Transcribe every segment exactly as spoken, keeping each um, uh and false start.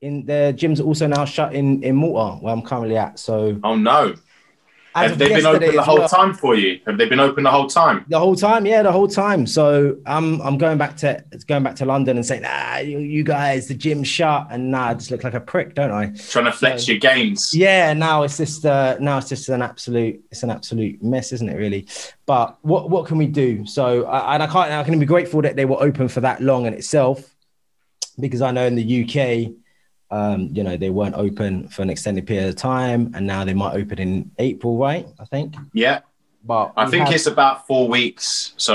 in the gyms also now shut in in Malta, where I'm currently at. So oh no. As Have they been open the whole well. time for you? Have they been open the whole time? The whole time, yeah, the whole time. So I'm um, I'm going back to going back to London and saying, ah, you, you guys, the gym's shut, and nah, I just look like a prick, don't I? Trying to flex so, your gains. Yeah, now it's just uh, now it's just an absolute it's an absolute mess, isn't it? Really. But what what can we do? So I, and I can't I can be grateful that they were open for that long in itself, because I know in the U K, Um, you know, they weren't open for an extended period of time, and now they might open in April, right? I think. Yeah. But I think have... it's about four weeks. So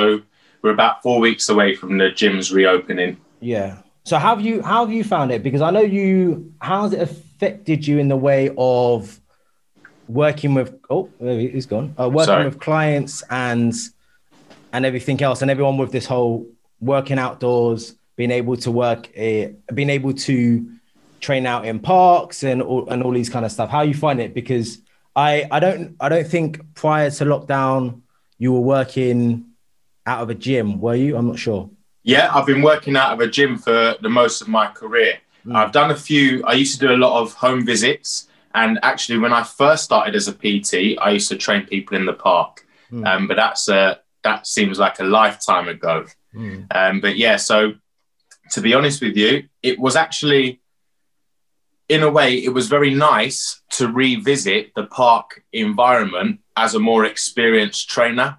we're about four weeks away from the gyms reopening. Yeah. So how have you, how have you found it? Because I know you, how's it affected you in the way of working with, oh, he's gone, uh, working Sorry. with clients and, and everything else, and everyone with this whole working outdoors, being able to work, uh, being able to train out in parks and all, and all these kind of stuff. How you find it? Because I, I don't I don't think prior to lockdown you were working out of a gym, were you? I'm not sure. Yeah, I've been working out of a gym for the most of my career. Mm. I've done a few. I used to do a lot of home visits, and actually when I first started as a P T, I used to train people in the park. Mm. Um, but that's a, that seems like a lifetime ago. Mm. Um, but yeah, so to be honest with you, it was actually, in a way, it was very nice to revisit the park environment as a more experienced trainer,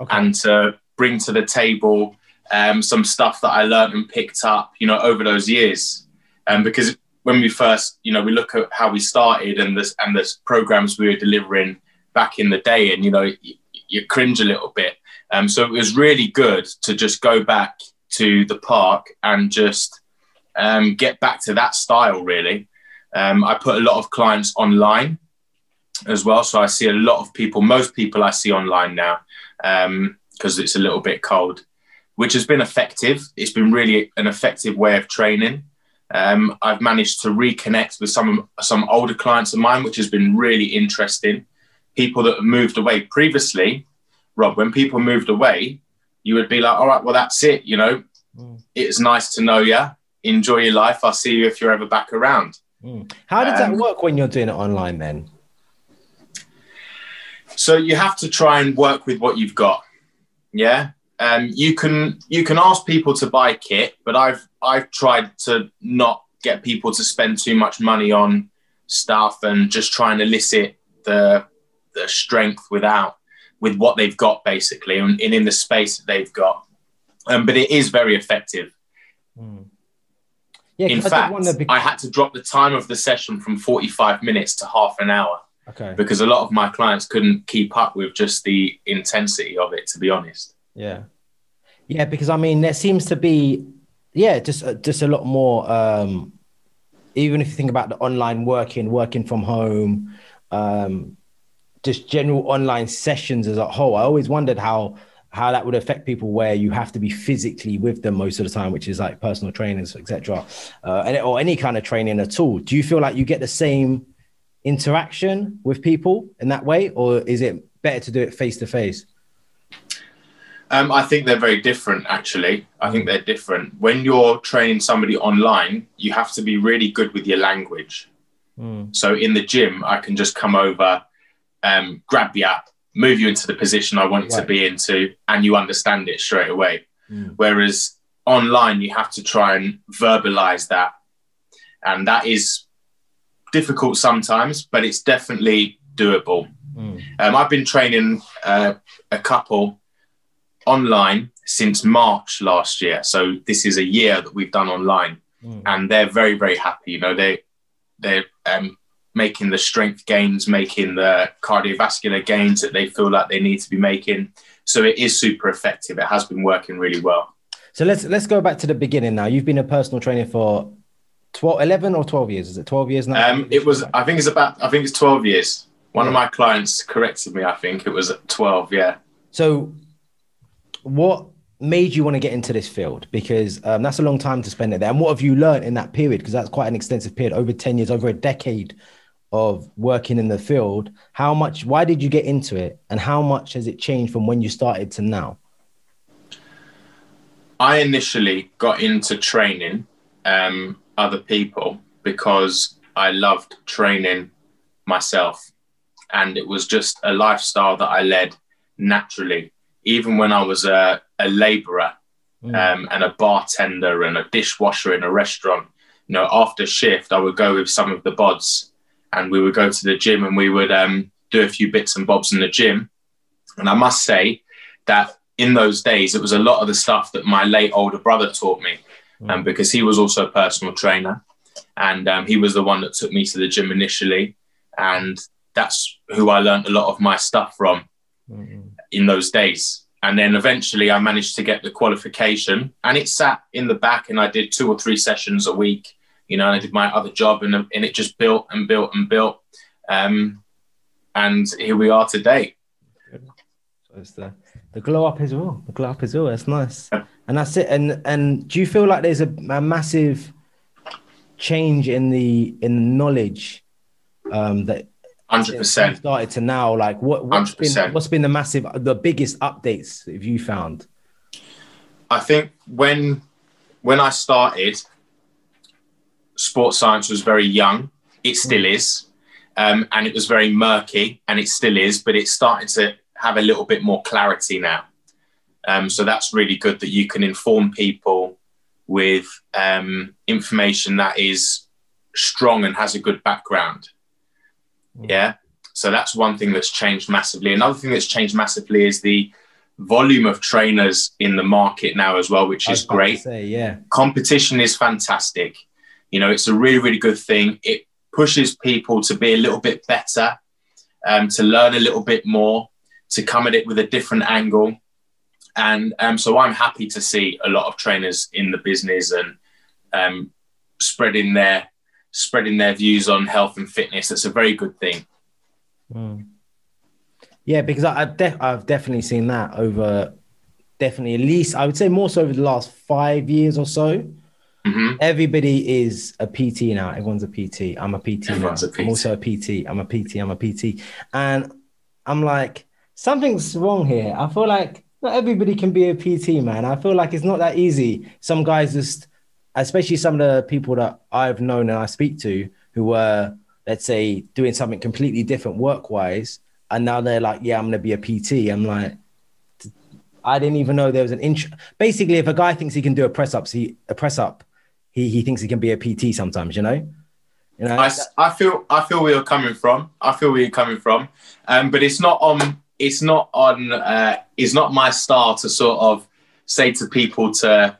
okay, and to bring to the table um, some stuff that I learned and picked up, you know, over those years. And um, because when we first, you know, we look at how we started and this and the programs we were delivering back in the day, and, you know, you, you cringe a little bit. Um, so it was really good to just go back to the park and just um, get back to that style, really. Um, I put a lot of clients online as well. So I see a lot of people, most people I see online now, um, because it's a little bit cold, which has been effective. It's been really an effective way of training. Um, I've managed to reconnect with some, some older clients of mine, which has been really interesting. People that have moved away previously, Rob, when people moved away, you would be like, all right, well, that's it. You know, mm. It's nice to know you. Enjoy your life. I'll see you if you're ever back around. Mm. How does um, that work when you're doing it online then? So you have to try and work with what you've got. Yeah. Um, you can, you can ask people to buy kit, but I've, I've tried to not get people to spend too much money on stuff and just try and elicit the, the strength without, with what they've got basically, and, and in the space that they've got. Um, but it is very effective. Mm. Yeah, in I fact, be- I had to drop the time of the session from forty-five minutes to half an hour, okay, because a lot of my clients couldn't keep up with just the intensity of it, to be honest. Yeah. Yeah, because I mean, there seems to be, yeah, just, uh, just a lot more, um, even if you think about the online working, working from home, um, just general online sessions as a whole. I always wondered how, how that would affect people where you have to be physically with them most of the time, which is like personal trainers, et cetera, uh, and, or any kind of training at all. Do you feel like you get the same interaction with people in that way, or is it better to do it face-to-face? Um, I think they're very different, actually. I think they're different. When you're training somebody online, you have to be really good with your language. Mm. So in the gym, I can just come over, um, grab the app, move you into the position I want you right. to be into, and you understand it straight away. Mm. Whereas online, you have to try and verbalize that. And that is difficult sometimes, but it's definitely doable. Mm. Um, I've been training uh, a couple online since March last year. So this is a year that we've done online, mm. and they're very, very happy. You know, they, they're, um, making the strength gains, making the cardiovascular gains that they feel like they need to be making. So it is super effective. It has been working really well. So let's let's go back to the beginning now. You've been a personal trainer for twelve, eleven or twelve years. Is it twelve years now? Um, it was, I think it's about, I think it's twelve years. One yeah. of my clients corrected me. I think it was twelve. Yeah. So what made you want to get into this field? Because um, that's a long time to spend it there. And what have you learned in that period? Because that's quite an extensive period, over ten years, over a decade of working in the field. How much, why did you get into it, and how much has it changed from when you started to now? I initially got into training um, other people because I loved training myself. And it was just a lifestyle that I led naturally, even when I was a, a labourer mm. um, and a bartender and a dishwasher in a restaurant. You know, after shift, I would go with some of the bods and we would go to the gym and we would um, do a few bits and bobs in the gym. And I must say that in those days, it was a lot of the stuff that my late older brother taught me, mm. um, because he was also a personal trainer. And um, he was the one that took me to the gym initially. And that's who I learned a lot of my stuff from mm. in those days. And then eventually I managed to get the qualification, and it sat in the back, and I did two or three sessions a week, you know, and I did my other job, and, and it just built and built and built. Um, and here we are today. It's the, the glow up as well. The glow up as well. That's nice. Yeah. And that's it. And, and do you feel like there's a, a massive change in the in knowledge um that one hundred percent started to now? Like what what's one hundred percent been what's been the massive the biggest updates that you found? I think when when I started, sports science was very young. It still mm. is, um and it was very murky, and it still is, but it's starting to have a little bit more clarity now, um so that's really good that you can inform people with um, information that is strong and has a good background. Yeah. So that's one thing that's changed massively. Another thing that's changed massively is the volume of trainers in the market now as well, which is great. Say, yeah. Competition is fantastic. You know, it's a really, really good thing. It pushes people to be a little bit better, um, to learn a little bit more, to come at it with a different angle. And um, so I'm happy to see a lot of trainers in the business and um, spreading their spreading their views on health and fitness. That's a very good thing. Mm. Yeah, because I, I've, def I've definitely seen that over definitely at least, I would say more so over the last five years or so. Mm-hmm. Everybody is a P T now. Everyone's a P T. I'm a P T. Everyone's now. A P T. I'm also a P T. I'm a P T. I'm a P T. And I'm like, something's wrong here. I feel like not everybody can be a P T, man. I feel like it's not that easy. Some guys just, especially some of the people that I've known and I speak to who were, let's say, doing something completely different work-wise, and now they're like, yeah, I'm going to be a P T. I'm like, I didn't even know there was an intro. Basically, if a guy thinks he can do a press-up, he, a press-up, he, he thinks he can be a P T sometimes, you know? You know? I, I, feel, I feel where you're coming from. I feel where you're coming from. Um, but it's not on... It's not on. Uh, it's not my style to sort of say to people to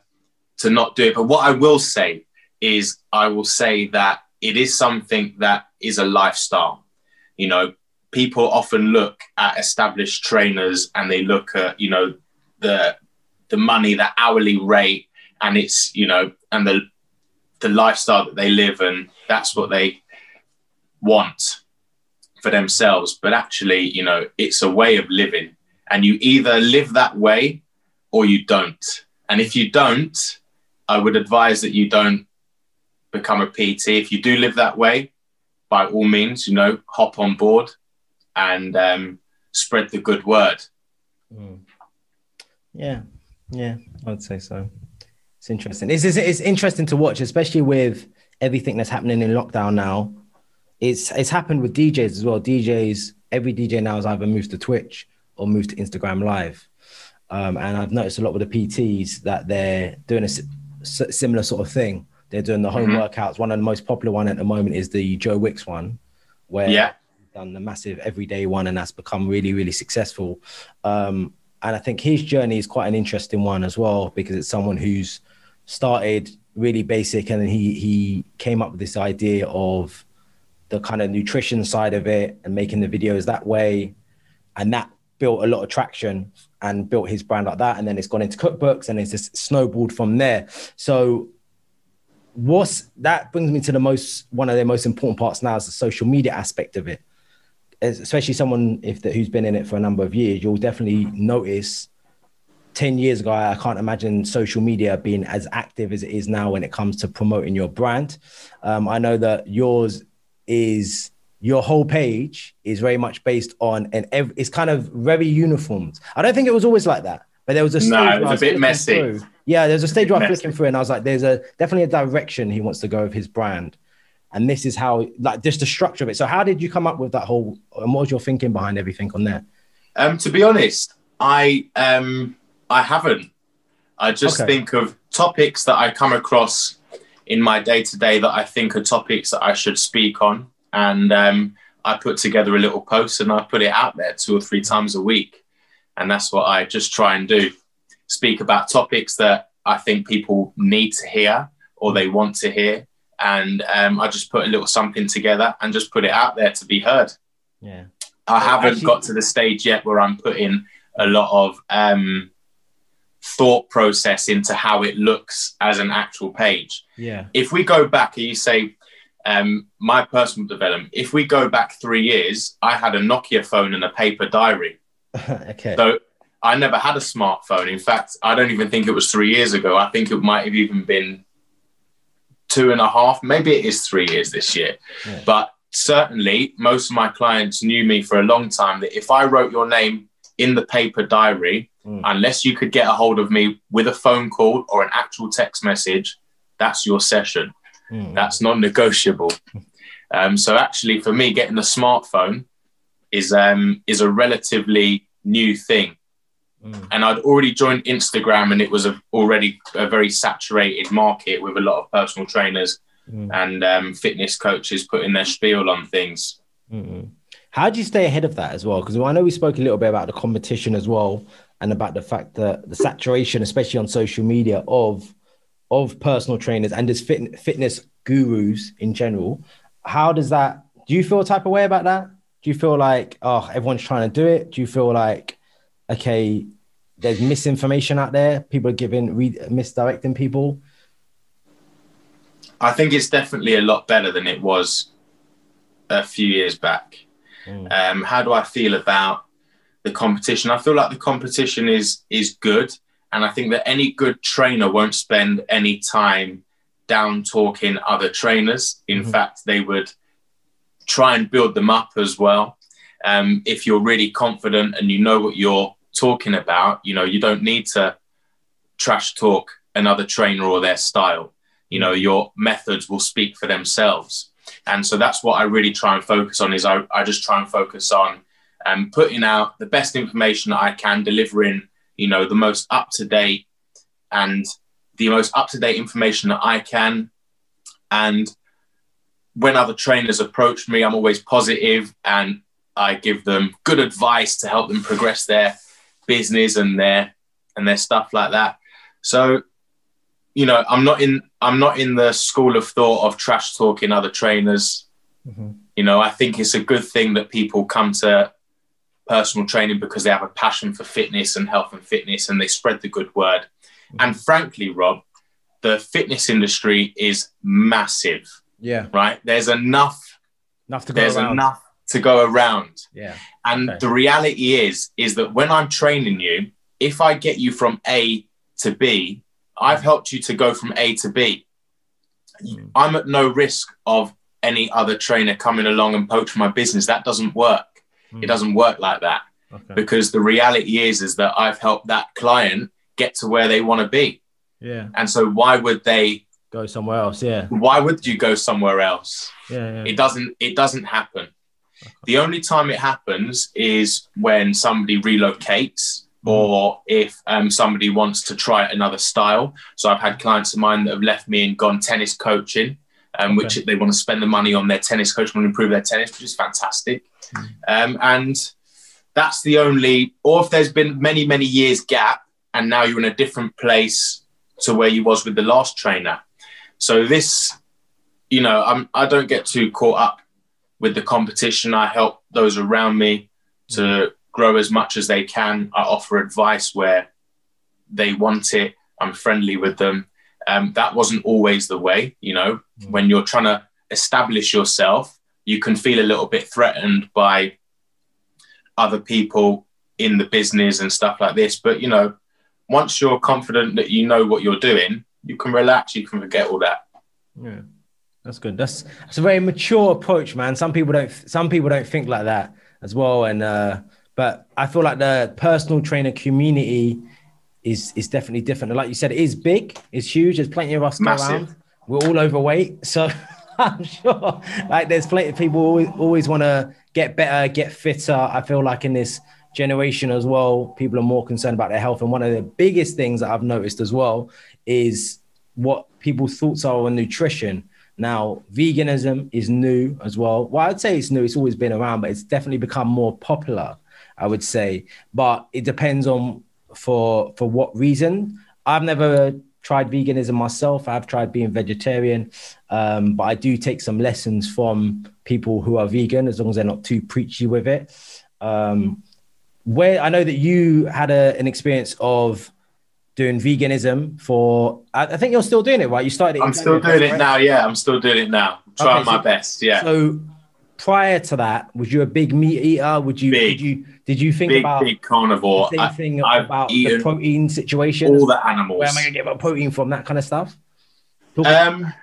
to not do it. But what I will say is, I will say that it is something that is a lifestyle. You know, people often look at established trainers and they look at, you know, the the money, the hourly rate, and it's, you know, and the the lifestyle that they live, and that's what they want for themselves. But actually, you know, it's a way of living, and you either live that way or you don't. And if you don't, I would advise that you don't become a P T. If you do live that way, by all means, you know, hop on board and um, spread the good word. Mm. Yeah. Yeah, I'd say so. It's interesting. It's, it's, it's interesting to watch, especially with everything that's happening in lockdown now. It's, it's happened with D Js as well. D Js, every D J now has either moved to Twitch or moved to Instagram Live. Um, and I've noticed a lot with the P Ts that they're doing a similar sort of thing. They're doing the home mm-hmm. workouts. One of the most popular one at the moment is the Joe Wicks one, where yeah. he's done the massive everyday one, and that's become really, really successful. Um, and I think his journey is quite an interesting one as well, because it's someone who's started really basic, and then he, he came up with this idea of the kind of nutrition side of it and making the videos that way. And that built a lot of traction and built his brand like that. And then it's gone into cookbooks, and it's just snowballed from there. So what's, that brings me to the most, one of the most important parts now is the social media aspect of it. Especially someone if the, who's been in it for a number of years, you'll definitely notice ten years ago, I can't imagine social media being as active as it is now when it comes to promoting your brand. Um, I know that yours is your whole page is very much based on, and it's kind of very uniformed. I don't think it was always like that, but there was a stage no, it was I was a bit messy. Through. Yeah, there was a stage where I was looking through, and I was like, there's a definitely a direction he wants to go with his brand. And this is how, like, just the structure of it. So how did you come up with that whole, and what was your thinking behind everything on there? Um, to be honest, I, um, I haven't. I just okay. think of topics that I come across in my day-to-day that I think are topics that I should speak on. And um, I put together a little post and I put it out there two or three times a week. And that's what I just try and do. Speak about topics that I think people need to hear or they want to hear. And um, I just put a little something together and just put it out there to be heard. Yeah, I haven't Actually, got to the stage yet where I'm putting a lot of um, thought process into how it looks as an actual page. Yeah. If we go back, you say, um, my personal development, if we go back three years, I had a Nokia phone and a paper diary. Okay. So I never had a smartphone. In fact, I don't even think it was three years ago. I think it might have even been two and a half, maybe it is three years this year. Yeah. But certainly most of my clients knew me for a long time that if I wrote your name in the paper diary, mm. unless you could get a hold of me with a phone call or an actual text message, that's your session. Mm. That's non-negotiable. Um, so actually for me, getting a smartphone is, um, is a relatively new thing. Mm. And I'd already joined Instagram and it was a, already a very saturated market with a lot of personal trainers mm. and um, fitness coaches putting their spiel on things. Mm-mm. How do you stay ahead of that as well? Because I know we spoke a little bit about the competition as well and about the fact that the saturation, especially on social media, of of personal trainers and just fit, fitness gurus in general. How does that, do you feel a type of way about that? Do you feel like, oh, everyone's trying to do it? Do you feel like, okay, there's misinformation out there. People are giving, re- misdirecting people. I think it's definitely a lot better than it was a few years back. Mm. Um, how do I feel about the competition? I feel like the competition is, is good. And I think that any good trainer won't spend any time down talking other trainers. In mm-hmm. fact, they would try and build them up as well. Um, if you're really confident and you know what you're talking about, you know, you don't need to trash talk another trainer or their style. You know, your methods will speak for themselves. And so that's what I really try and focus on is I, I just try and focus on um, putting out the best information that I can, delivering, you know, the most up-to-date and the most up-to-date information that I can. And when other trainers approach me, I'm always positive and I give them good advice to help them progress their business and their and their stuff like that. So, you know, I'm not in I'm not in the school of thought of trash talking other trainers. Mm-hmm. You know, I think it's a good thing that people come to personal training because they have a passion for fitness and health and fitness and they spread the good word. Mm-hmm. And frankly, Rob, the fitness industry is massive. Yeah. Right? There's enough enough to go there's around. enough to go around. Yeah. And okay. the reality is, is that when I'm training you, if I get you from A to B, I've helped you to go from A to B. Mm. I'm at no risk of any other trainer coming along and poaching my business. That doesn't work. Mm. It doesn't work like that. Okay. Because the reality is, is that I've helped that client get to where they want to be. Yeah. And so why would they go somewhere else? Yeah. Why would you go somewhere else? Yeah. yeah. It doesn't, it doesn't happen. The only time it happens is when somebody relocates or if um, somebody wants to try another style. So I've had clients of mine that have left me and gone tennis coaching, um, okay. which they want to spend the money on their tennis coach, want to improve their tennis, which is fantastic. Um, and that's the only, or if there's been many, many years gap and now you're in a different place to where you was with the last trainer. So this, you know, I'm, I don't get too caught up with the competition. I help those around me to grow as much as they can. I offer advice where they want it. I'm friendly with them. Um, that wasn't always the way, you know, mm. when you're trying to establish yourself, you can feel a little bit threatened by other people in the business and stuff like this. But, you know, once you're confident that you know what you're doing, you can relax, you can forget all that. Yeah. That's good. That's, that's a very mature approach, man. Some people don't, some people don't think like that as well. And, uh, but I feel like the personal trainer community is, is definitely different. And like you said, it is big, it's huge. There's plenty of us around. We're all overweight. So I'm sure. Like, there's plenty of people who always, always want to get better, get fitter. I feel like in this generation as well, people are more concerned about their health. And one of the biggest things that I've noticed as well is what people's thoughts are on nutrition. Now, veganism is new as well. Well, I'd say it's new. It's always been around, but it's definitely become more popular, I would say. But it depends on for for what reason. I've never tried veganism myself. I've tried being vegetarian, um, but I do take some lessons from people who are vegan, as long as they're not too preachy with it. Um, where I know that you had a, an experience of doing veganism for, I, I think you're still doing it, right? You started it. I'm still doing it now. Yeah, I'm still doing it now. I'm trying my best. Yeah. So prior to that, was you a big meat eater? Would you? Big, did you? Did you think big, about big carnivore? Anything about the protein situation? All the animals. Where am I going to get my protein from? That kind of stuff. Talk um,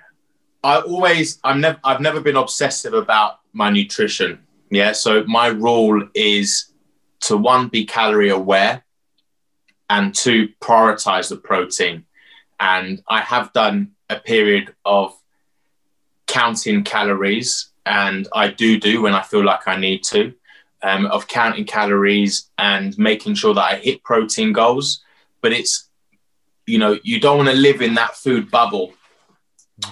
I always, I'm never, I've never been obsessive about my nutrition. Yeah. So my rule is to one, be calorie aware, and two, prioritize the protein. And I have done a period of counting calories. And I do do when I feel like I need to, um, of counting calories and making sure that I hit protein goals. But it's, you know, you don't want to live in that food bubble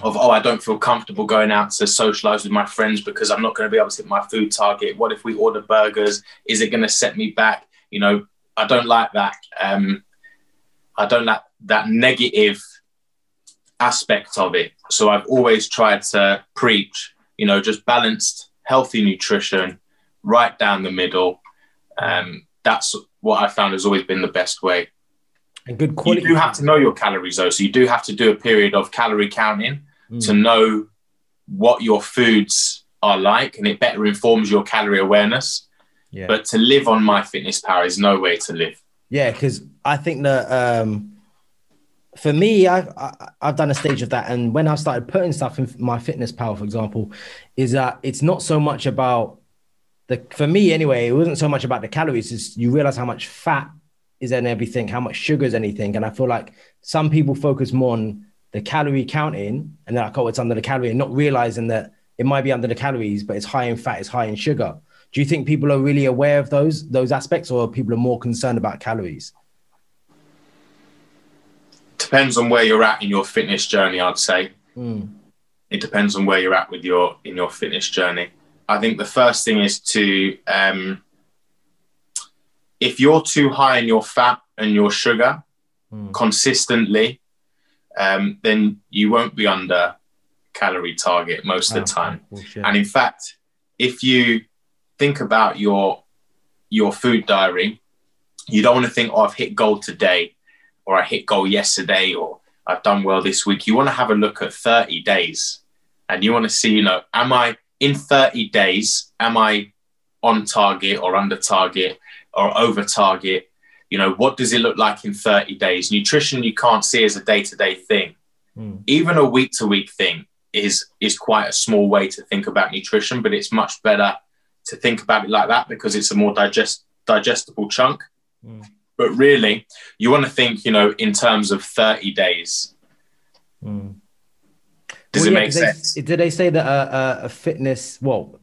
of, oh, I don't feel comfortable going out to socialize with my friends because I'm not going to be able to hit my food target. What if we order burgers? Is it going to set me back? You know, I don't like that. Um, I don't like that negative aspect of it. So I've always tried to preach, you know, just balanced, healthy nutrition, right down the middle. Um, that's what I found has always been the best way. And good quality. You do have to know your calories, though. So you do have to do a period of calorie counting mm. to know what your foods are like, and it better informs your calorie awareness. Yeah. But to live on MyFitnessPal is no way to live. Yeah, because I think that um, for me, I've, I, I've done a stage of that. And when I started putting stuff in MyFitnessPal, for example, is that it's not so much about the, for me anyway, it wasn't so much about the calories. It's you realize how much fat is in everything, how much sugar is anything. And I feel like some people focus more on the calorie counting and they're like, oh, it's under the calorie, and not realizing that it might be under the calories, but it's high in fat, it's high in sugar. Do you think people are really aware of those those aspects, or people are more concerned about calories? Depends on where you're at in your fitness journey, I'd say. Mm. It depends on where you're at with your in your fitness journey. I think the first thing is to, um, if you're too high in your fat and your sugar mm. consistently, um, then you won't be under calorie target most oh, of the time. Bullshit. And in fact, if you think about your your food diary, you don't want to think, oh, I've hit goal today, or I hit goal yesterday, or I've done well this week. You want to have a look at thirty days, and you want to see, you know, am I in thirty days, am I on target or under target or over target? You know, what does it look like in thirty days? Nutrition you can't see as a day-to-day thing. Mm. Even a week-to-week thing is is quite a small way to think about nutrition, but it's much better to think about it like that because it's a more digest digestible chunk. Mm. But really, you want to think, you know, in terms of thirty days. Mm. Does well, it yeah, make sense? They, did they say that uh, a fitness, well,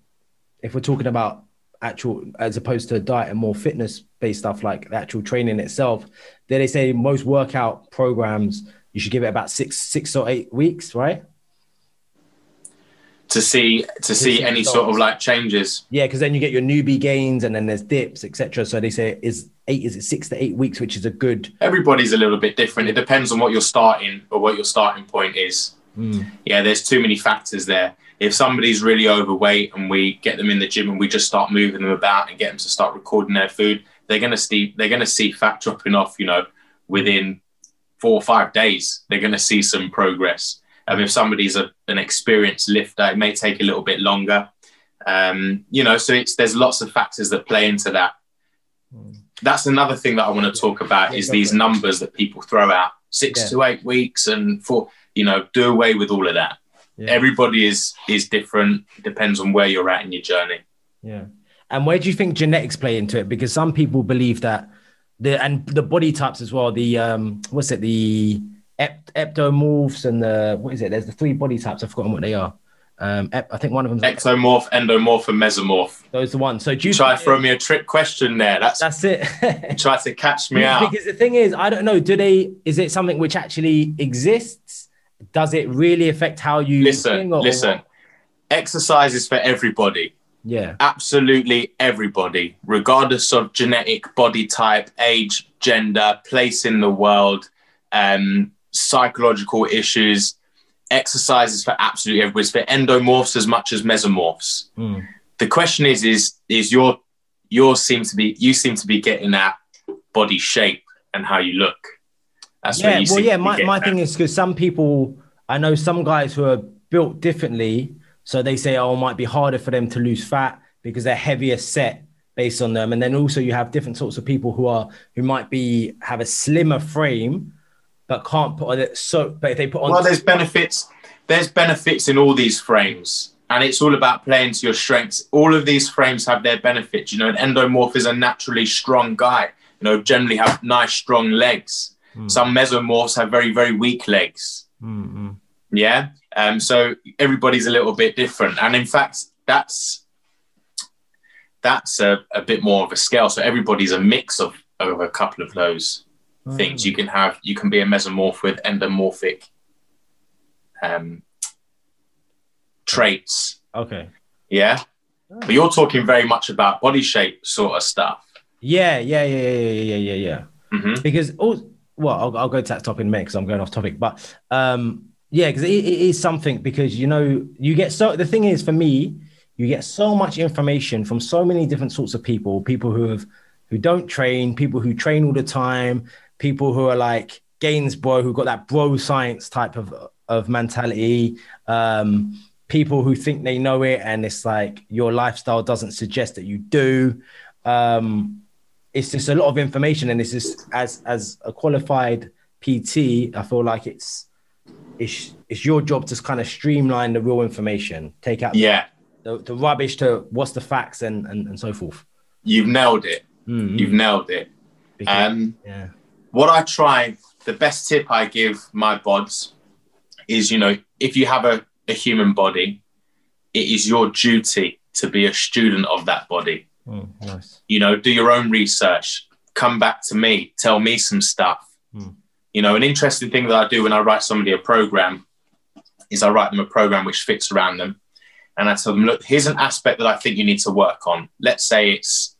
if we're talking about actual, as opposed to diet and more fitness-based stuff like the actual training itself, did they say most workout programs, you should give it about six six or eight weeks, right? To see to see any sort of like changes. Yeah, because then you get your newbie gains and then there's dips, et cetera. So they say is eight is it six to eight weeks, which is a good. Everybody's a little bit different. It depends on what you're starting or what your starting point is. Mm. Yeah, there's too many factors there. If somebody's really overweight and we get them in the gym and we just start moving them about and get them to start recording their food, they're gonna see they're gonna see fat dropping off, you know, within four or five days. They're gonna see some progress. Um, if somebody's a, an experienced lifter, it may take a little bit longer. Um, you know, so it's, there's lots of factors that play into that. That's another thing that I want to talk about is these numbers that people throw out, six yeah. to eight weeks and four, you know, do away with all of that. Yeah. Everybody is, is different. Depends on where you're at in your journey. Yeah. And where do you think genetics play into it? Because some people believe that the, and the body types as well, the, um, what's it? The, Eptomorphs and the, what is it? There's the three body types. I've forgotten what they are. Um, I think one of them is ectomorph, endomorph, and mesomorph. Those are the ones. So do you try to throw me a trick question there? That's that's it. Try to catch me out. Because the thing is, I don't know. Do they? Is it something which actually exists? Does it really affect how you listen? Or, listen, or exercise is for everybody. Yeah, absolutely everybody, regardless of genetic, body type, age, gender, place in the world, um, psychological issues. Exercise is for absolutely everybody. It's for endomorphs as much as mesomorphs. Mm. The question is, is, is your, your seem to be, you seem to be getting at body shape and how you look. That's yeah, what you well, seem yeah, my, my thing is because some people, I know some guys who are built differently, so they say, oh, it might be harder for them to lose fat because they're heavier set based on them. And then also you have different sorts of people who are, who might be, have a slimmer frame, but can't put on it. So, but if they put on, well, there's benefits. There's benefits in all these frames, and it's all about playing to your strengths. All of these frames have their benefits. You know, an endomorph is a naturally strong guy. You know, generally have nice strong legs. Mm. Some mesomorphs have very very weak legs. Mm-hmm. Yeah. Um. So everybody's a little bit different, and in fact, that's that's a, a bit more of a scale. So everybody's a mix of of a couple of those things. You can have, you can be a mesomorph with endomorphic um, traits. Okay. Yeah. But you're talking very much about body shape sort of stuff. Yeah, yeah, yeah, yeah, yeah, yeah, yeah. Mm-hmm. Because, all, well, I'll, I'll go to that topic in a minute because I'm going off topic. But um, yeah, because it, it is something because, you know, you get so, the thing is for me, you get so much information from so many different sorts of people, people who have, who don't train, people who train all the time, people who are like Gainsborough, who got that bro science type of, of mentality, um, people who think they know it and it's like your lifestyle doesn't suggest that you do. Um, it's just a lot of information and it's just as as a qualified P T, I feel like it's it's, it's your job to kind of streamline the real information, take out yeah. the, the rubbish to what's the facts and, and, and so forth. You've nailed it. Mm-hmm. You've nailed it. Because, um, yeah. What I try, the best tip I give my bods is, you know, if you have a, a human body, it is your duty to be a student of that body. Oh, nice. You know, do your own research, come back to me, tell me some stuff. Mm. You know, an interesting thing that I do when I write somebody a program is I write them a program which fits around them. And I tell them, look, here's an aspect that I think you need to work on. Let's say it's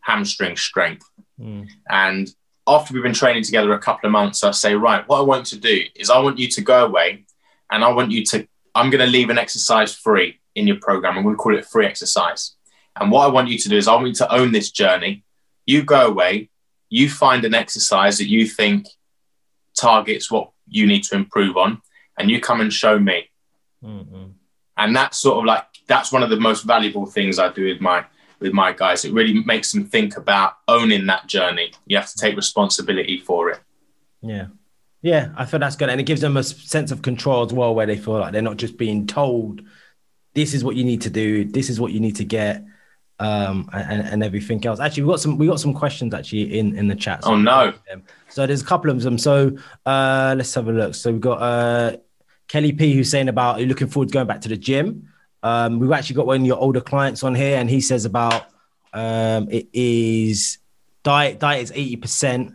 hamstring strength. Mm. And after we've been training together a couple of months, I say, right, what I want to do is I want you to go away and I want you to, I'm going to leave an exercise free in your program. I'm going to call it free exercise. And what I want you to do is I want you to own this journey. You go away, you find an exercise that you think targets what you need to improve on, and you come and show me. Mm-hmm. And that's sort of like, that's one of the most valuable things I do with my with my guys. It really makes them think about owning that journey. You have to take responsibility for it. Yeah. Yeah, I feel that's good. And it gives them a sense of control as well, where they feel like they're not just being told, this is what you need to do, this is what you need to get, um, and, and everything else. Actually, we've got some, we got some questions actually in, in the chat. So oh, no. So there's a couple of them. So uh, let's have a look. So we've got uh, Kelly P, who's saying about, you're looking forward to going back to the gym. Um, we've actually got one of your older clients on here and he says about um, it is diet, diet is eighty percent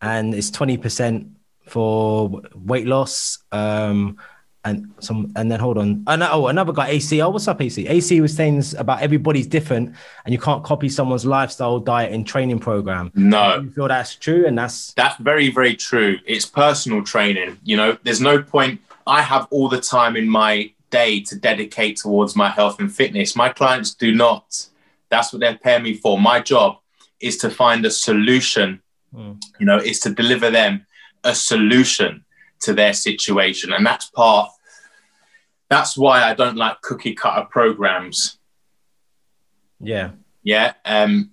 and it's twenty percent for weight loss. Um, and some, and then hold on. Oh, no, oh, another guy, A C. Oh, what's up, A C? A C was saying about everybody's different and you can't copy someone's lifestyle, diet and training program. No. Do you feel that's true? And that's... That's very, very true. It's personal training. You know, there's no point. I have all the time in my day to dedicate towards my health and fitness. My clients do not. That's what they're paying me for. My job is to find a solution. Mm. You know, is to deliver them a solution to their situation. And that's part, that's why I don't like cookie cutter programs. Yeah. Yeah. Um,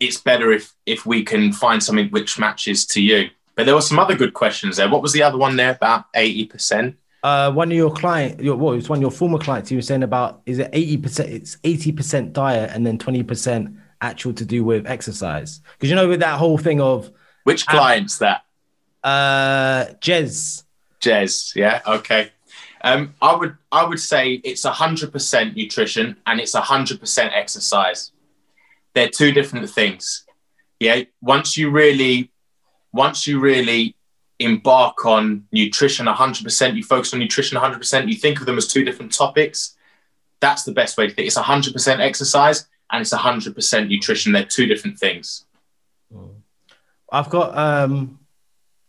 it's better if, if we can find something which matches to you. But there were some other good questions there. What was the other one there about eighty percent? Uh, one of your client, your, well, it was one of your former clients. You were saying about is it eighty percent? It's eighty percent diet and then twenty percent actual to do with exercise. Because you know with that whole thing of which client's um, that? Uh, Jez. Jez, yeah, okay. Um, I would I would say it's one hundred percent nutrition and it's one hundred percent exercise. They're two different things. Yeah, once you really once you really embark on nutrition one hundred percent, you focus on nutrition one hundred percent, you think of them as two different topics. That's the best way to think. It's one hundred percent exercise and it's one hundred percent nutrition. They're two different things. I've got um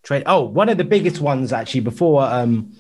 trade oh, one of the biggest ones actually before um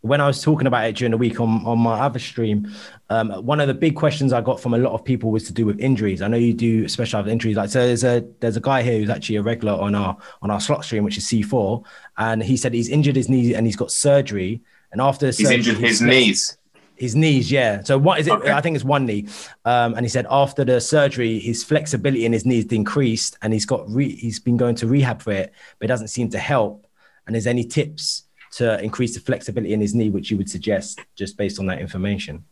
when I was talking about it during the week on, on my other stream, um, one of the big questions I got from a lot of people was to do with injuries. I know you do specialize in injuries. Like, so there's a, there's a guy here who's actually a regular on our, on our slot stream, which is C four. And he said he's injured his knee and he's got surgery. And after he's surgery, injured his knees, his knees. Yeah. So what is it? Okay. I think it's one knee. Um, and he said, after the surgery, his flexibility in his knees increased and he's got, re- he's been going to rehab for it, but it doesn't seem to help. And there's any tips to increase the flexibility in his knee, which you would suggest just based on that information?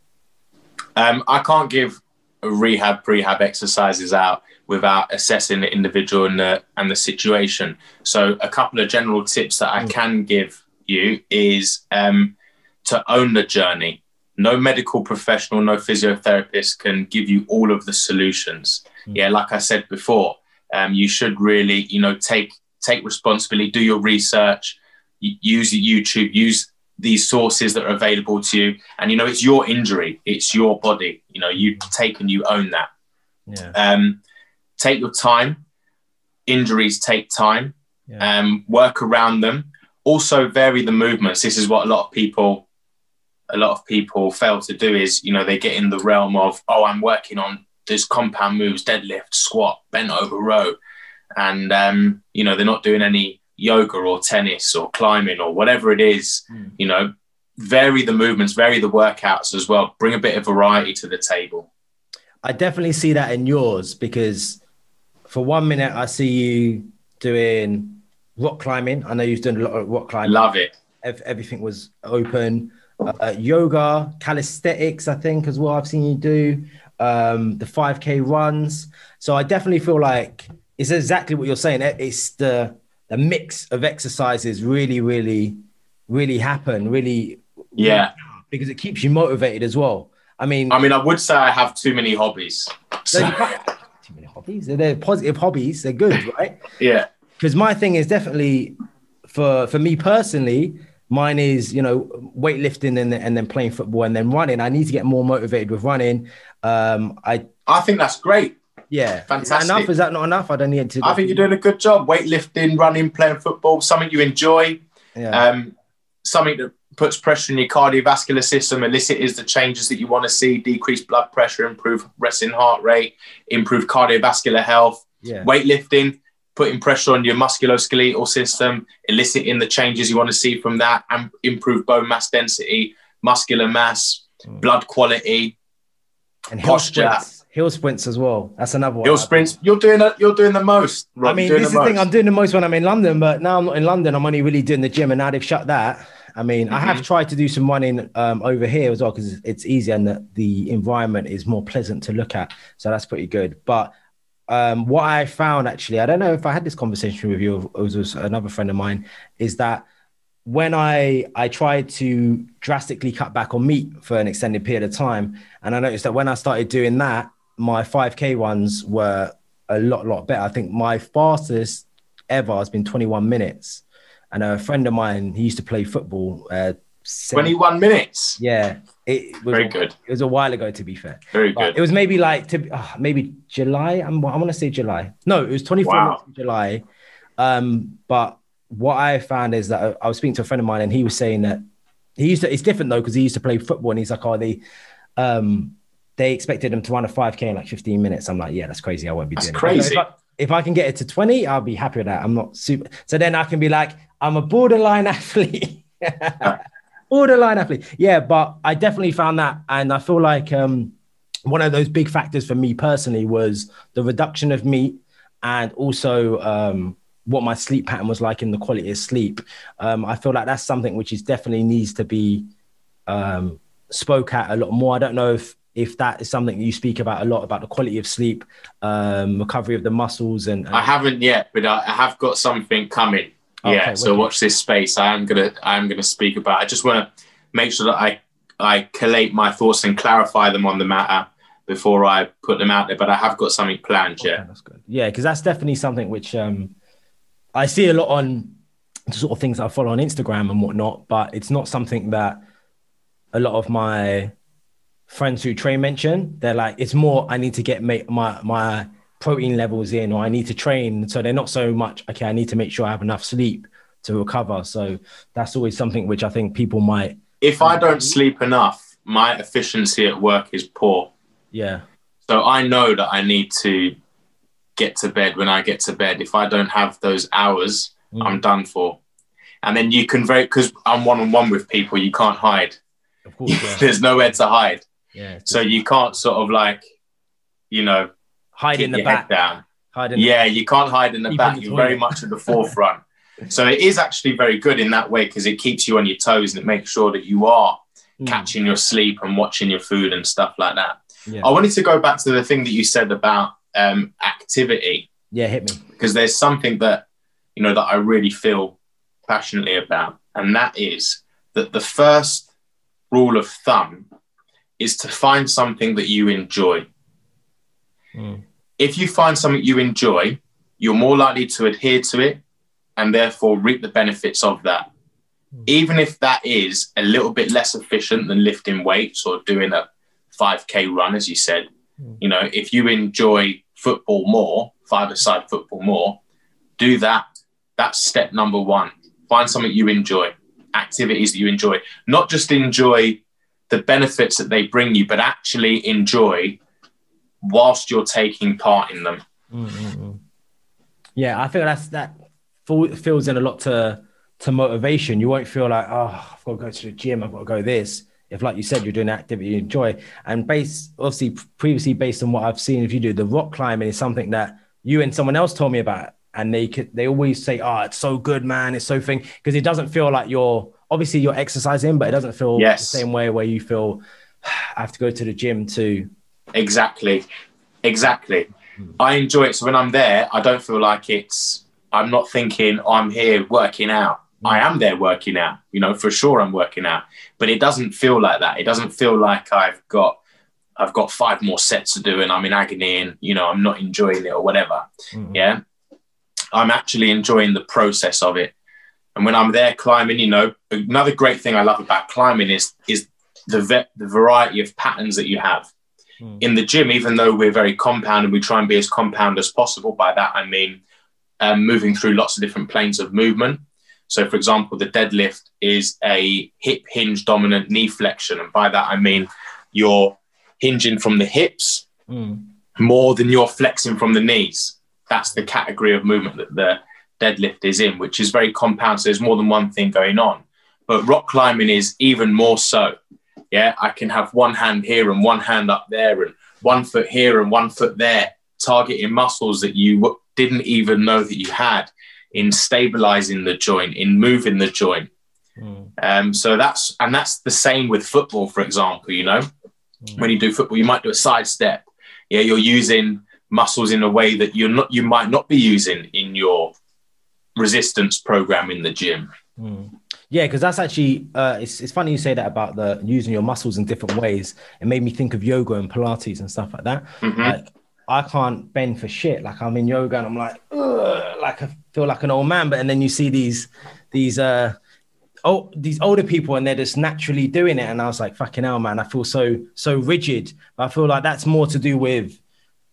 Um, I can't give rehab, prehab exercises out without assessing the individual and the, and the situation. So a couple of general tips that I mm. can give you is um, to own the journey. No medical professional, no physiotherapist can give you all of the solutions. Mm. Yeah, like I said before, um, you should really, you know, take take responsibility, do your research, use YouTube, use these sources that are available to you. And, you know, it's your injury, it's your body, you know, you take and you own that. Yeah. Um, take your time. Injuries take time. Yeah. Um, work around them. Also vary the movements. This is what a lot of people, a lot of people fail to do is, you know, they get in the realm of, oh, I'm working on this compound moves, deadlift, squat, bent over row. And, um, you know, they're not doing any yoga or tennis or climbing or whatever it is. mm. You know, vary the movements, vary the workouts as well. Bring a bit of variety to the table. I definitely see that in yours, because for one minute I see you doing rock climbing. I know you've done a lot of rock climbing. Love it. Everything was open. Uh, yoga, calisthenics, I think as well I've seen you do. Um, the five K runs. So I definitely feel like it's exactly what you're saying. It's the the mix of exercises really, really, really happen, really. Yeah. Because it keeps you motivated as well. I mean, I mean, I would say I have too many hobbies. So. Too many hobbies. They're positive hobbies. They're good, right? Yeah. Because my thing is definitely for, for me personally, mine is, you know, weightlifting and, and then playing football and then running. I need to get more motivated with running. Um, I, I think that's great. Yeah. Fantastic. Is that enough? Is that not enough? I don't need to. I think you're doing a good job. Weightlifting, running, playing football, something you enjoy, yeah. um, something that puts pressure in your cardiovascular system, elicits the changes that you want to see, decrease blood pressure, improve resting heart rate, improve cardiovascular health. Yeah. Weightlifting, putting pressure on your musculoskeletal system, eliciting the changes you want to see from that, and improve bone mass density, muscular mass, mm. blood quality, and posture. Hill sprints as well. That's another one. Hill sprints. You're doing a, You're doing the most. Rob. I mean, this is the thing. I'm doing the most when I'm in London, but now I'm not in London. I'm only really doing the gym, and now they've shut that. I mean, mm-hmm. I have tried to do some running um, over here as well because it's easier and the, the environment is more pleasant to look at. So that's pretty good. But um, what I found actually, I don't know if I had this conversation with you or it was another friend of mine, is that when I, I tried to drastically cut back on meat for an extended period of time, and I noticed that when I started doing that, my five K ones were a lot, lot better. I think my fastest ever has been twenty-one minutes. And a friend of mine, he used to play football. Uh, twenty-one minutes? Yeah. It was Very a, good. It was a while ago, to be fair. Very but good. It was maybe like, to, uh, maybe July. I'm, I want to say July. No, it was twenty-four wow. minutes in July. Um, but what I found is that I was speaking to a friend of mine and he was saying that he used to, it's different though, because he used to play football and he's like, oh, they, um, they expected him to run a five K in like fifteen minutes. I'm like, yeah, that's crazy. I won't be that's doing it. That's crazy. If I, if I can get it to twenty, I'll be happy with that. I'm not super. So then I can be like, I'm a borderline athlete. borderline athlete. Yeah, but I definitely found that. And I feel like um, one of those big factors for me personally was the reduction of meat and also um, what my sleep pattern was like and the quality of sleep. Um, I feel like that's something which is definitely needs to be um, spoke at a lot more. I don't know if, if that is something you speak about a lot, about the quality of sleep, um, recovery of the muscles. And, and I haven't yet, but I, I have got something coming. Okay, yeah. So watch this space. I am going to, I am going to speak about, I just want to make sure that I, I collate my thoughts and clarify them on the matter before I put them out there. But I have got something planned, yeah. Okay, that's good. Yeah, because that's definitely something which um, I see a lot on the sort of things that I follow on Instagram and whatnot, but it's not something that a lot of my friends who train mention. They're like, it's more, I need to get make my, my protein levels in, or I need to train. So they're not so much, okay, I need to make sure I have enough sleep to recover. So that's always something which I think people might. If I don't sleep enough, my efficiency at work is poor. Yeah. So I know that I need to get to bed when I get to bed. If I don't have those hours, mm. I'm done for. And then you can very, because I'm one-on-one with people, you can't hide. Of course, yeah. There's nowhere to hide. Yeah. So you can't sort of like, you know, hide in the back. Down. Hide in yeah, the you can't hide in the Even back. The You're toilet. Very much at the forefront. So it is actually very good in that way, because it keeps you on your toes and it makes sure that you are mm. catching your sleep and watching your food and stuff like that. Yeah. I wanted to go back to the thing that you said about um, activity. Yeah, hit me. Because there's something that, you know, that I really feel passionately about. And that is that the first rule of thumb is to find something that you enjoy. Mm. If you find something you enjoy, you're more likely to adhere to it and therefore reap the benefits of that. Mm. Even if that is a little bit less efficient than lifting weights or doing a five K run, as you said, mm. you know, if you enjoy football more, five-a-side football more, do that. That's step number one. Find something you enjoy, activities that you enjoy. Not just enjoy the benefits that they bring you, but actually enjoy whilst you're taking part in them. Mm-hmm. Yeah, I feel that's that fills in a lot to to motivation. You won't feel like, oh, I've got to go to the gym, I've got to go this. If, like you said, you're doing an activity you enjoy. And based, obviously, previously based on what I've seen, if you do the rock climbing, is something that you and someone else told me about. And they could, they always say, oh, it's so good, man. It's so thing. Because it doesn't feel like you're, obviously you're exercising, but it doesn't feel yes. the same way where you feel, I have to go to the gym to. Exactly. Exactly. Mm. I enjoy it. So when I'm there, I don't feel like it's, I'm not thinking I'm here working out. Mm. I am there working out, you know, for sure I'm working out, but it doesn't feel like that. It doesn't feel like I've got, I've got five more sets to do and I'm in agony and, you know, I'm not enjoying it or whatever. Mm. Yeah. I'm actually enjoying the process of it. And when I'm there climbing, you know, another great thing I love about climbing is, is the, ve- the variety of patterns that you have. Mm. In the gym, even though we're very compound and we try and be as compound as possible, by that I mean um, moving through lots of different planes of movement. So, for example, the deadlift is a hip hinge dominant knee flexion. And by that I mean you're hinging from the hips mm. more than you're flexing from the knees. That's the category of movement that the deadlift is in, which is very compound. So there's more than one thing going on. But rock climbing is even more so. Yeah, I can have one hand here and one hand up there and one foot here and one foot there, targeting muscles that you w- didn't even know that you had, in stabilizing the joint, in moving the joint. Mm. Um, so that's, and that's the same with football, for example, you know, mm. when you do football, you might do a side step. Yeah, you're using muscles in a way that you're not, you might not be using in your resistance program in the gym. Mm. Yeah, because that's actually, uh, it's it's funny you say that about the using your muscles in different ways. It made me think of yoga and Pilates and stuff like that. Mm-hmm. Like, I can't bend for shit. Like I'm in yoga and I'm like, ugh, like I feel like an old man. But and then you see these these uh oh these older people and they're just naturally doing it. And I was like, fucking hell, man, I feel so so rigid. But I feel like that's more to do with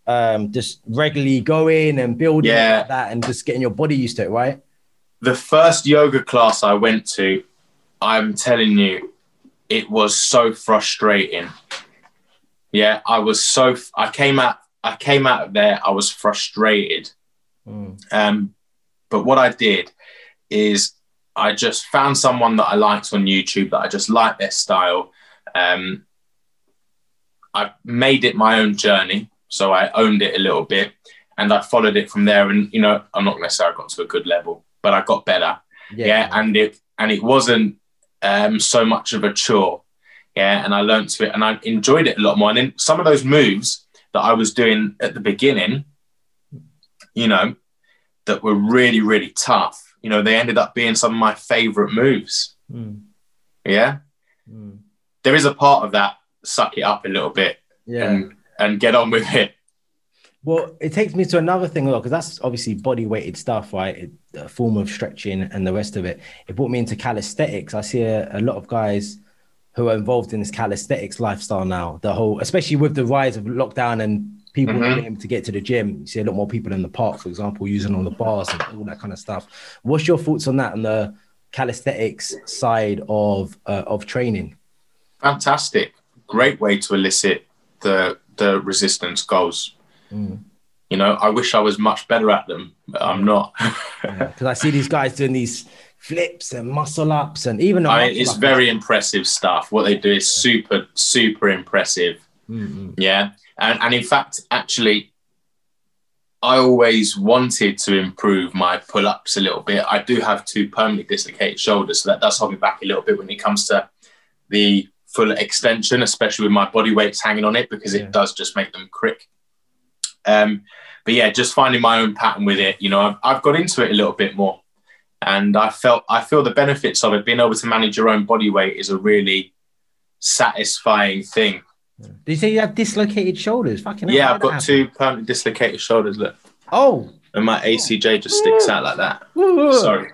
um just regularly going and building yeah. like that and just getting your body used to it, right? The first yoga class I went to, I'm telling you, it was so frustrating. Yeah, I was so I came out I came out of there, I was frustrated. Mm. Um but what I did is I just found someone that I liked on YouTube, that I just liked their style. Um I made it my own journey. So I owned it a little bit and I followed it from there. And, you know, I'm not going to say I got to a good level, but I got better. Yeah. yeah? And it, and it wasn't um, so much of a chore. Yeah. And I learned to it and I enjoyed it a lot more. And then some of those moves that I was doing at the beginning, you know, that were really, really tough, you know, they ended up being some of my favorite moves. Mm. Yeah. Mm. There is a part of that, suck it up a little bit, yeah, and, and get on with it. Well, it takes me to another thing a lot, because that's obviously body-weighted stuff, right? It, a form of stretching and the rest of it. It brought me into calisthenics. I see a, a lot of guys who are involved in this calisthenics lifestyle now, the whole, especially with the rise of lockdown and people mm-hmm. being able to get to the gym. You see a lot more people in the park, for example, using all the bars and all that kind of stuff. What's your thoughts on that and the calisthenics side of uh, of training? Fantastic. Great way to elicit the the resistance goals. Mm. You know, I wish I was much better at them, but I'm not. Because yeah, I see these guys doing these flips and muscle ups, and even I, it's ups, very impressive stuff. What they do is super, super impressive. Mm-hmm. Yeah, and and in fact, actually, I always wanted to improve my pull ups a little bit. I do have two permanently dislocated shoulders, so that does hold me back a little bit when it comes to the full extension, especially with my body weights hanging on it, because yeah, it does just make them crick. Um, but yeah, just finding my own pattern with it. You know, I've, I've got into it a little bit more, and I felt, I feel the benefits of it. Being able to manage your own body weight is a really satisfying thing. Did you say you have dislocated shoulders? Fucking yeah, I've got two permanent dislocated shoulders. Look. Oh. And my A C J just sticks out like that. Sorry.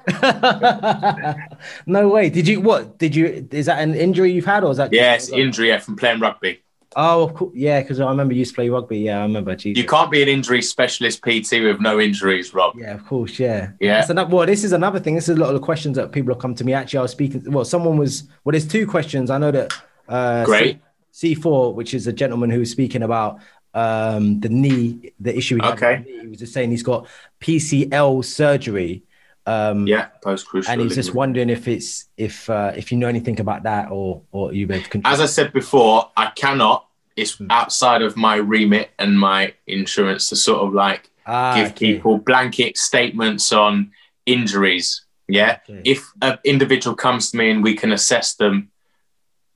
No way. Did you, what, did you, is that an injury you've had, or is that? Yes, yeah, injury, yeah, from playing rugby. Oh, of course. Yeah, because I remember you used to play rugby. Yeah, I remember. Jesus. You can't be an injury specialist P T with no injuries, Rob. Yeah, of course. Yeah. Yeah. That's another, well, this is another thing. This is a lot of the questions that people have come to me. Actually, I was speaking, well, someone was, well, there's two questions. I know that uh, Great. C, C4, which is a gentleman who was speaking about um, the knee, the issue he had okay. with the knee. He was just saying he's got P C L surgery. Um, yeah, post-cruciate. And he's just wondering if it's if uh, if you know anything about that, or or you may control. As I said before, I cannot. It's outside of my remit and my insurance to sort of like ah, give okay. people blanket statements on injuries. Yeah, okay. If an individual comes to me and we can assess them,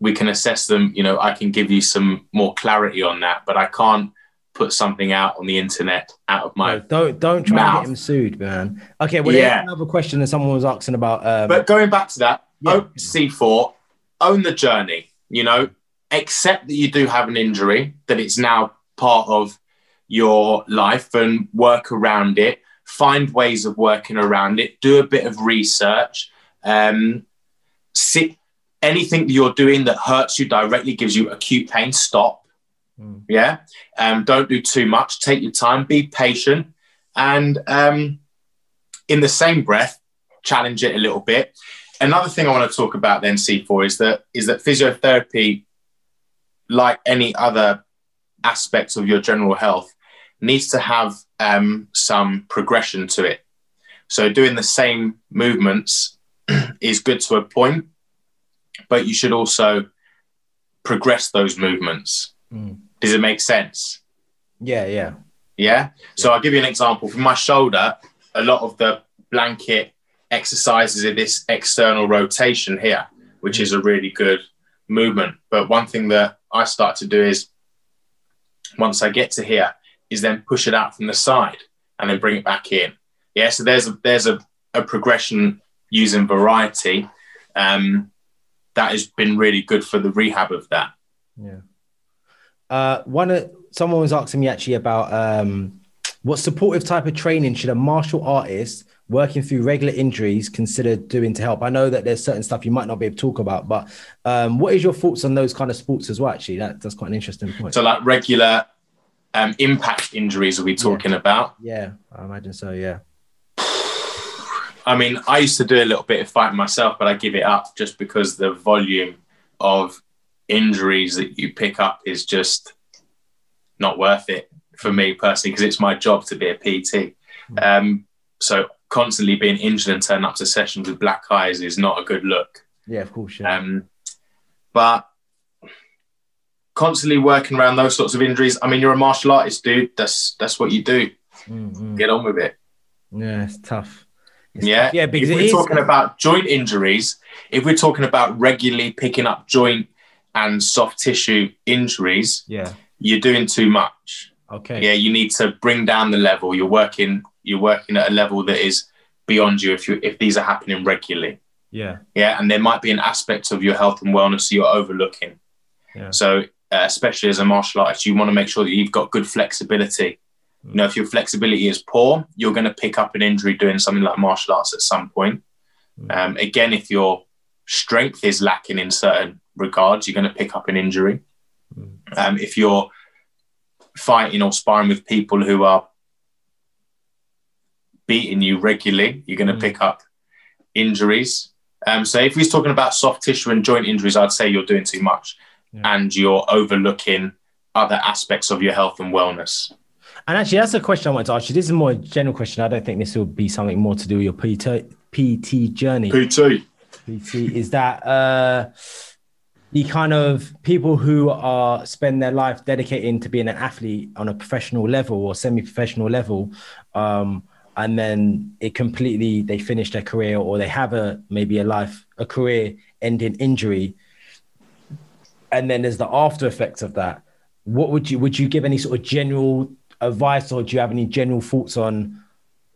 we can assess them. You know, I can give you some more clarity on that, but I can't put something out on the internet out of my no, don't don't try mouth. And get him sued, man. Okay, well, yeah, another question that someone was asking about. Um, but going back to that, yeah. C four, own the journey. You know, accept that you do have an injury, that it's now part of your life, and work around it. Find ways of working around it. Do a bit of research. Um, see anything that you're doing that hurts you directly, gives you acute pain, stop. Yeah. Um, don't do too much. Take your time, be patient. And um, in the same breath, challenge it a little bit. Another thing I want to talk about then, C four, is that is that physiotherapy, like any other aspects of your general health, needs to have um, some progression to it. So doing the same movements is good to a point, but you should also progress those movements. Does it make sense? Yeah, yeah. Yeah? So I'll give you an example. For my shoulder, a lot of the blanket exercises are this external rotation here, which mm. is a really good movement. But one thing that I start to do is, once I get to here, is then push it out from the side and then bring it back in. Yeah, so there's a, there's a, a progression using variety um, that has been really good for the rehab of that. Yeah. Uh, one uh, someone was asking me actually about um, what supportive type of training should a martial artist working through regular injuries consider doing to help? I know that there's certain stuff you might not be able to talk about, but um, what is your thoughts on those kind of sports as well? Actually, that, that's quite an interesting point. So like regular um, impact injuries are we talking yeah. about? Yeah, I imagine so, yeah. I mean, I used to do a little bit of fighting myself, but I give it up just because the volume of injuries that you pick up is just not worth it for me personally, because it's my job to be a P T. Um, so constantly being injured and turning up to sessions with black eyes is not a good look. Yeah, of course. Yeah. Um, but constantly working around those sorts of injuries. I mean, you're a martial artist, dude. That's that's what you do. Mm-hmm. Get on with it. Yeah, it's tough. It's yeah, tough. yeah. Because if we're talking tough. about joint injuries, if we're talking about regularly picking up joint and soft tissue injuries, yeah, you're doing too much. Okay. Yeah, you need to bring down the level. You're working, you're working at a level that is beyond you if you if these are happening regularly. Yeah. Yeah. And there might be an aspect of your health and wellness you're overlooking. Yeah. So uh, especially as a martial artist, you want to make sure that you've got good flexibility. Mm. You know, if your flexibility is poor, you're going to pick up an injury doing something like martial arts at some point. Mm. Um, again, if your strength is lacking in certain regards, you're going to pick up an injury. Mm. Um, if you're fighting or sparring with people who are beating you regularly, you're going to mm. pick up injuries. Um, so if we're talking about soft tissue and joint injuries, I'd say you're doing too much yeah. and you're overlooking other aspects of your health and wellness. And actually, that's a question I wanted to ask you. This is more a general question. I don't think this will be something more to do with your P T, P T journey. P T. P T is that uh, the kind of people who are spend their life dedicating to being an athlete on a professional level or semi-professional level, um, and then it completely, they finish their career or they have a, maybe a life, a career ending injury. And then there's the after effects of that. What would you, would you give any sort of general advice, or do you have any general thoughts on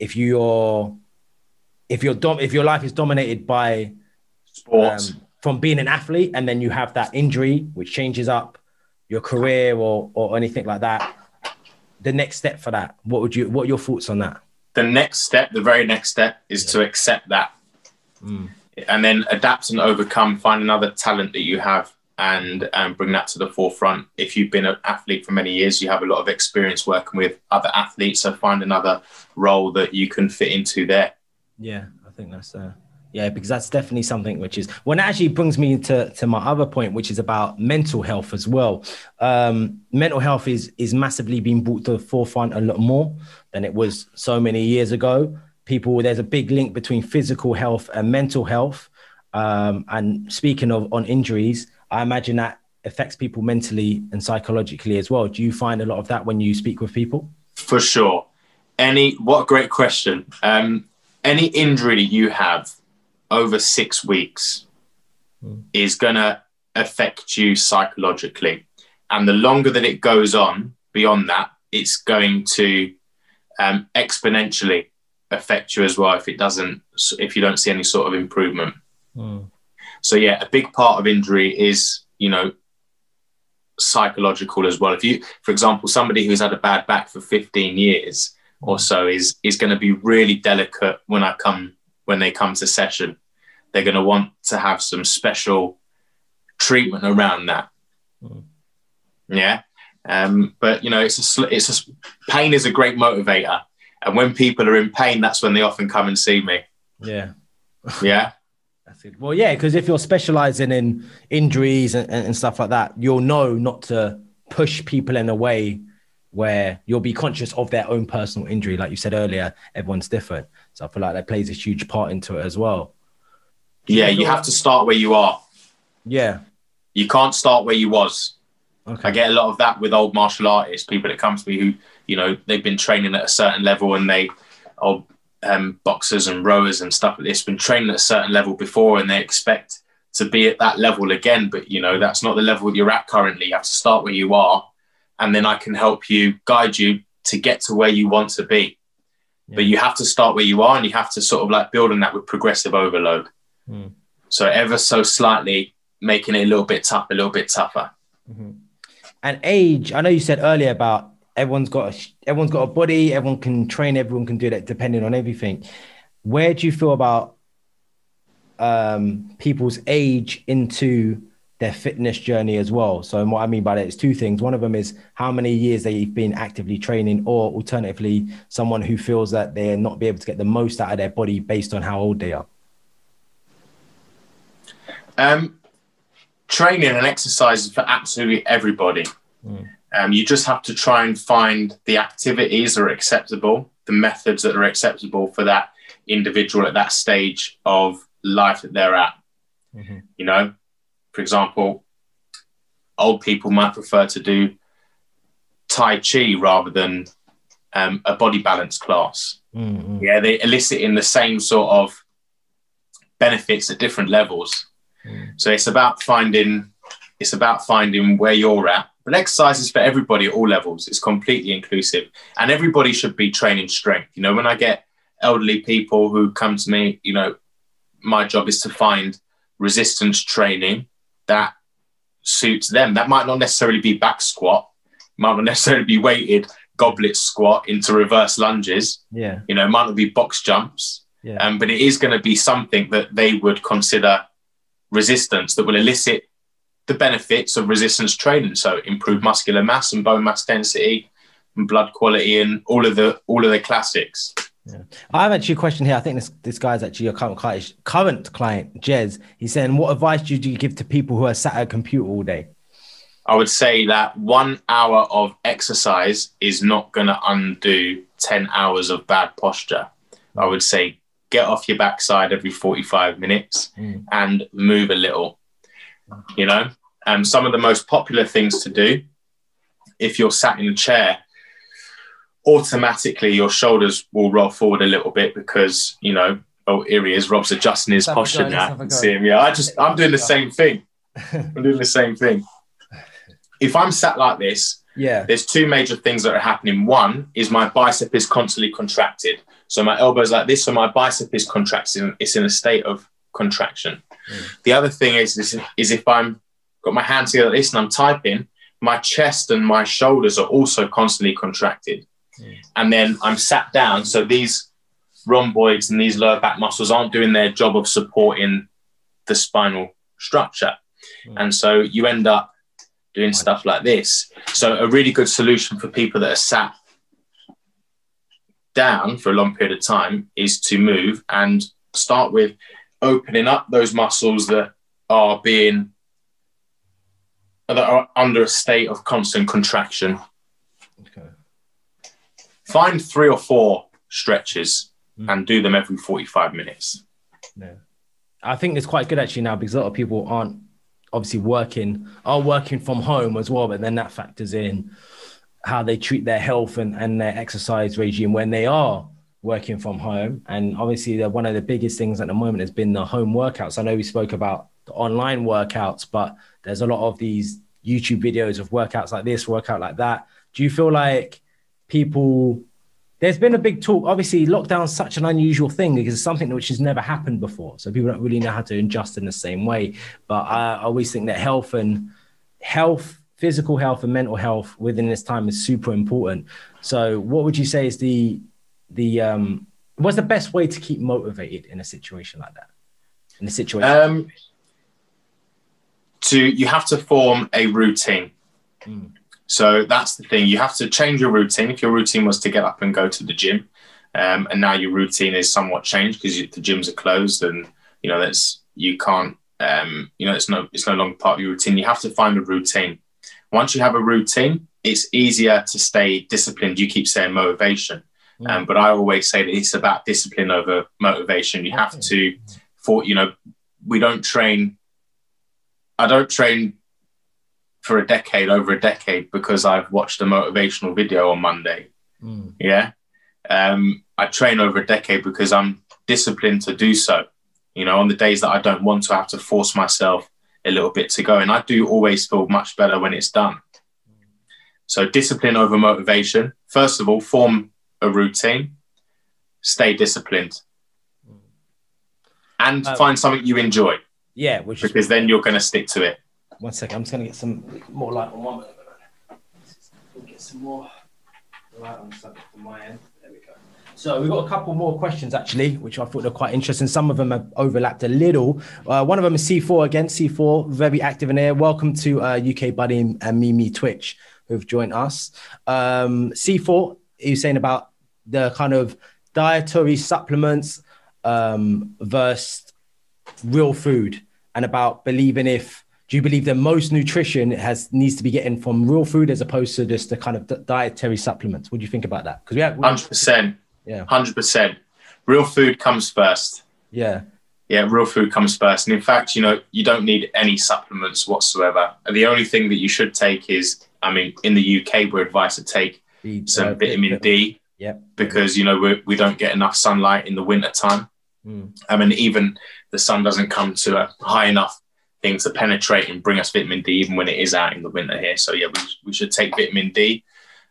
if you're, if you're dom- if your life is dominated by sports um, from being an athlete, and then you have that injury, which changes up your career or, or anything like that, the next step for that, what would you, what are your thoughts on that? The next step, the very next step is yeah. to accept that mm. and then adapt and overcome, find another talent that you have and um, bring that to the forefront. If you've been an athlete for many years, you have a lot of experience working with other athletes. So find another role that you can fit into there. Yeah, I think that's, uh, yeah, because that's definitely something which is, well, it actually brings me to, to my other point, which is about mental health as well. Um, mental health is, is massively being brought to the forefront a lot more than it was so many years ago. People, there's a big link between physical health and mental health. Um, and speaking of on injuries, I imagine that affects people mentally and psychologically as well. Do you find a lot of that when you speak with people? For sure. Any, what a great question. Um, any injury you have over six weeks mm. is going to affect you psychologically. And the longer that it goes on beyond that, it's going to um, exponentially affect you as well if it doesn't, if you don't see any sort of improvement. Mm. So yeah, a big part of injury is, you know, psychological as well. If you, for example, somebody who's had a bad back for fifteen years or so is, is going to be really delicate when I come, when they come to session. They're going to want to have some special treatment around that. Mm. Yeah. Um, but you know, it's a, it's a, pain is a great motivator. And when people are in pain, that's when they often come and see me. Yeah. Yeah. That's it. Well, yeah, because if you're specializing in injuries and, and stuff like that, you'll know not to push people in a way where you'll be conscious of their own personal injury. Like you said earlier, everyone's different. So I feel like that plays a huge part into it as well. Yeah, you have to start where you are. Yeah. You can't start where you was. Okay. I get a lot of that with old martial artists, people that come to me who, you know, they've been training at a certain level and they are... Um, boxers and rowers and stuff like this, been training at a certain level before, and they expect to be at that level again, but you know, that's not the level you're at currently. You have to start where you are, and then I can help you, guide you to get to where you want to be. Yeah. But you have to start where you are, and you have to sort of like build on that with progressive overload. Mm. So ever so slightly making it a little bit tough, a little bit tougher. Mm-hmm. And age, I know you said earlier about Everyone's got a, everyone's got a body, everyone can train, everyone can do that depending on everything. Where do you feel about um, people's age into their fitness journey as well? So what I mean by that is two things. One of them is how many years they've been actively training, or alternatively, someone who feels that they're not be able to get the most out of their body based on how old they are. Um, training and exercise is for absolutely everybody. Mm. Um, you just have to try and find the activities that are acceptable, the methods that are acceptable for that individual at that stage of life that they're at. Mm-hmm. You know, for example, old people might prefer to do Tai Chi rather than um, a body balance class. Mm-hmm. Yeah, they're eliciting the same sort of benefits at different levels. Mm. So it's about finding, it's about finding where you're at. But exercise is for everybody at all levels. It's completely inclusive, and everybody should be training strength. You know, when I get elderly people who come to me, you know, my job is to find resistance training that suits them. That might not necessarily be back squat, might not necessarily be weighted goblet squat into reverse lunges. Yeah. You know, it might not be box jumps. Yeah. Um, but it is going to be something that they would consider resistance that will elicit the benefits of resistance training. So improved muscular mass and bone mass density and blood quality and all of the all of the classics. Yeah. I have actually a question here. I think this this guy's actually your current client, current client, Jez. He's saying, what advice do you give to people who are sat at a computer all day? I would say that one hour of exercise is not going to undo ten hours of bad posture. I would say get off your backside every forty-five minutes mm. and move a little. You know, um, some of the most popular things to do, if you're sat in a chair, automatically your shoulders will roll forward a little bit because, you know, oh, here he is, Rob's adjusting his posture now. I can see him. Yeah, I just, I'm doing the same thing. I'm doing the same thing. If I'm sat like this, yeah, there's two major things that are happening. One is my bicep is constantly contracted. So my elbow's like this, so my bicep is contracting. It's in a state of contraction. Mm. The other thing is, is, is if I'm got my hands together like this and I'm typing, my chest and my shoulders are also constantly contracted. Mm. And then I'm sat down, so these rhomboids and these lower back muscles aren't doing their job of supporting the spinal structure. Mm. And so you end up doing stuff like this. So a really good solution for people that are sat down for a long period of time is to move and start with opening up those muscles that are being that are under a state of constant contraction. Okay. Find three or four stretches mm. and do them every forty-five minutes. Yeah. I think it's quite good actually now because a lot of people aren't obviously working, are working from home as well, but then that factors in how they treat their health and, and their exercise regime when they are working from home. And obviously one of the biggest things at the moment has been the home workouts. I know we spoke about the online workouts, but there's a lot of these YouTube videos of workouts like this, workout like that. Do you feel like people, there's been a big talk, obviously lockdown's such an unusual thing because it's something which has never happened before. So people don't really know how to adjust in the same way. But I, I always think that health and health, physical health and mental health within this time is super important. So what would you say is the, the um, what's the best way to keep motivated in a situation like that? In a situation um, like to, you have to form a routine. Mm. So that's the thing. You have to change your routine. If your routine was to get up and go to the gym, um, and now your routine is somewhat changed because the gyms are closed and, you know, that's, you can't, um, you know, it's no, it's no longer part of your routine. You have to find a routine. Once you have a routine, it's easier to stay disciplined. You keep saying motivation, mm. um, but I always say that it's about discipline over motivation. You have to, for, you know, we don't train, I don't train for a decade, over a decade, because I've watched a motivational video on Monday. Mm. Yeah. Um, I train over a decade because I'm disciplined to do so. You know, on the days that I don't want to, I have to force myself a little bit to go. And I do always feel much better when it's done. So discipline over motivation. First of all, form a routine, stay disciplined and um, find something you enjoy. Yeah. Which because is- then you're going to stick to it. One second, I'm just going to get some more light on one. We'll get some more light on something from my end. There we go. So we've got a couple more questions, actually, which I thought were quite interesting. Some of them have overlapped a little. Uh, one of them is C four again. C four, very active in here. Welcome to uh, U K Buddy and, and Mimi Twitch, who've joined us. Um, C four, he was saying about the kind of dietary supplements um, versus real food and about believing if... Do you believe that most nutrition has needs to be getting from real food as opposed to just the kind of d- dietary supplements? What do you think about that? Because we have one hundred percent. Yeah, one hundred percent. Real food comes first. Yeah. Yeah, real food comes first. And in fact, you know, you don't need any supplements whatsoever. And the only thing that you should take is, I mean, in the U K, we're advised to take D, some uh, vitamin bit, D. Yeah. Because, you know, we we don't get enough sunlight in the winter time. Mm. I mean, even the sun doesn't come to a high enough things to penetrate and bring us vitamin D even when it is out in the winter here. So yeah, we, we should take vitamin D.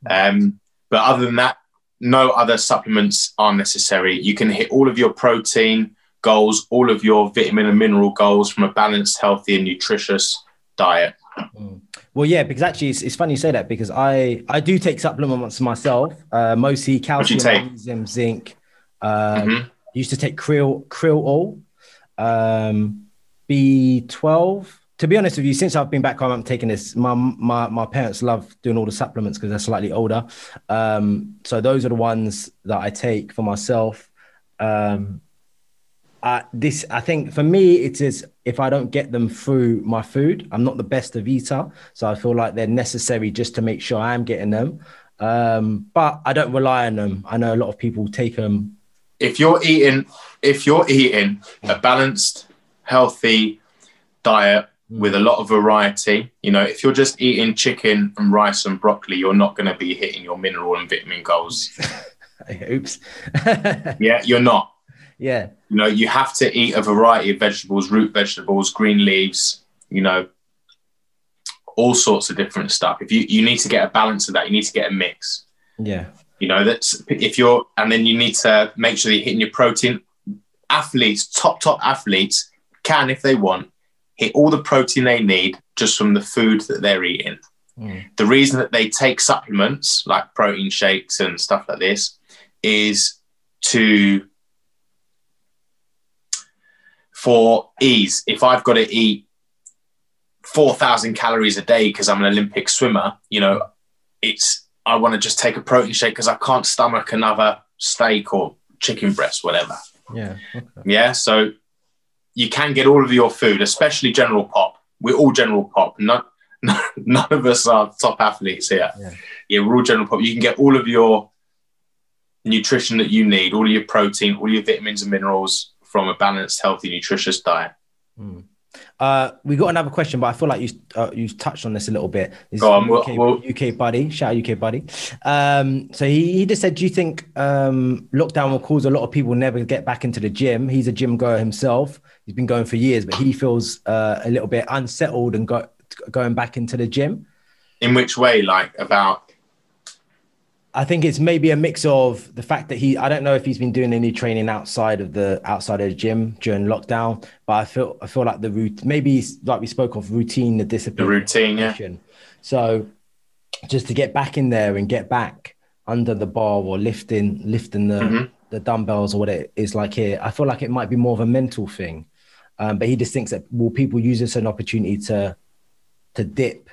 Um, but other than that, no other supplements are necessary. You can hit all of your protein, goals, all of your vitamin and mineral goals from a balanced, healthy and nutritious diet. Mm. Well, yeah, because actually it's, it's funny you say that, because I, I do take supplements myself, uh, mostly calcium, magnesium, zinc. Um, mm-hmm. Used to take krill, krill oil, um, B twelve. To be honest with you, since I've been back home, I'm taking this. My my, my parents love doing all the supplements because they're slightly older. Um, so those are the ones that I take for myself. Um, I, this, I think for me, it is if I don't get them through my food, I'm not the best of eater. So I feel like they're necessary just to make sure I am getting them. Um, but I don't rely on them. I know a lot of people take them. If you're eating, if you're eating a balanced, healthy diet, with a lot of variety, you know, if you're just eating chicken and rice and broccoli, you're not going to be hitting your mineral and vitamin goals. Oops. Yeah, you're not. Yeah. You know, you have to eat a variety of vegetables, root vegetables, green leaves, you know, all sorts of different stuff. If you, you need to get a balance of that, you need to get a mix. Yeah. You know, that's if you're, and then you need to make sure you're hitting your protein. Athletes, top, top athletes can, if they want, hit all the protein they need just from the food that they're eating. Mm. The reason that they take supplements like protein shakes and stuff like this is to, for ease. If I've got to eat four thousand calories a day because I'm an Olympic swimmer, you know, it's, I want to just take a protein shake because I can't stomach another steak or chicken breast, whatever. Yeah. Okay. Yeah. So, you can get all of your food, especially general pop. We're all general pop. None, none, none of us are top athletes here. Yeah. yeah, we're all general pop. You can get all of your nutrition that you need, all your protein, all your vitamins and minerals from a balanced, healthy, nutritious diet. Mm. Uh, we got another question, but I feel like you uh, you touched on this a little bit. Go on, U K, we'll, we'll... U K buddy, shout out U K buddy. Um, so he, he just said, do you think um, lockdown will cause a lot of people never get back into the gym? He's a gym goer himself. He's been going for years, but he feels uh, a little bit unsettled and go, going back into the gym. In which way? Like about? I think it's maybe a mix of the fact that he, I don't know if he's been doing any training outside of the outside of the gym during lockdown, but I feel, I feel like the route, maybe like we spoke of routine, the discipline. The routine, yeah. So just to get back in there and get back under the bar or lifting, lifting the, mm-hmm. the dumbbells or what it is like here, I feel like it might be more of a mental thing. Um, but he just thinks that, will people use this as an opportunity to to dip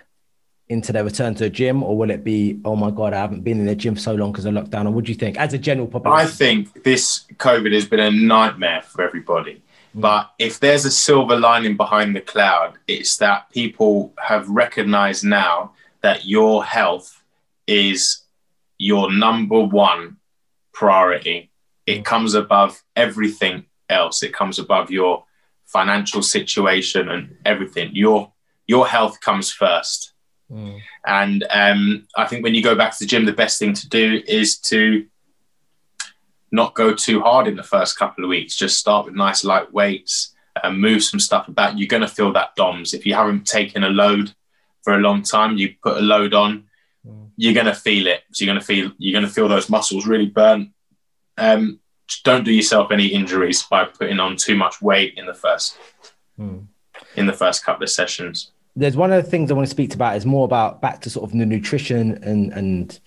into their return to a gym, or will it be, oh my God, I haven't been in the gym for so long because of lockdown? Or what do you think as a general population? I think this COVID has been a nightmare for everybody. Mm. But if there's a silver lining behind the cloud, it's that people have recognized now that your health is your number one priority. It comes above everything else. It comes above your financial situation and everything. Your your health comes first. Mm. And um, I think when you go back to the gym, the best thing to do is to not go too hard in the first couple of weeks. Just start with nice light weights and move some stuff about. You're going to feel that DOMS. If you haven't taken a load for a long time, you put a load on, mm. you're going to feel it. So you're going to feel, you're going to feel those muscles really burn. Um, don't do yourself any injuries by putting on too much weight in the first, mm. in the first couple of sessions. There's one of the things I want to speak to about is more about back to sort of the nutrition and, and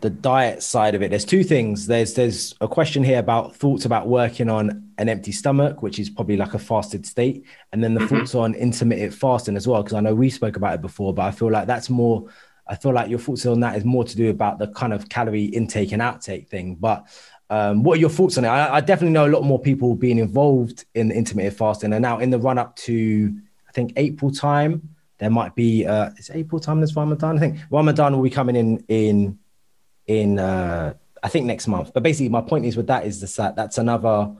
the diet side of it. There's two things. There's, there's a question here about thoughts about working on an empty stomach, which is probably like a fasted state. And then the mm-hmm. thoughts on intermittent fasting as well, because I know we spoke about it before, but I feel like that's more, I feel like your thoughts on that is more to do about the kind of calorie intake and outtake thing. But um, what are your thoughts on it? I, I definitely know a lot more people being involved in intermittent fasting, and now in the run up to, I think April time, there might be, uh, it's April time, there's Ramadan. I think Ramadan will be coming in, in, in uh, I think next month. But basically my point is with that is the that that's another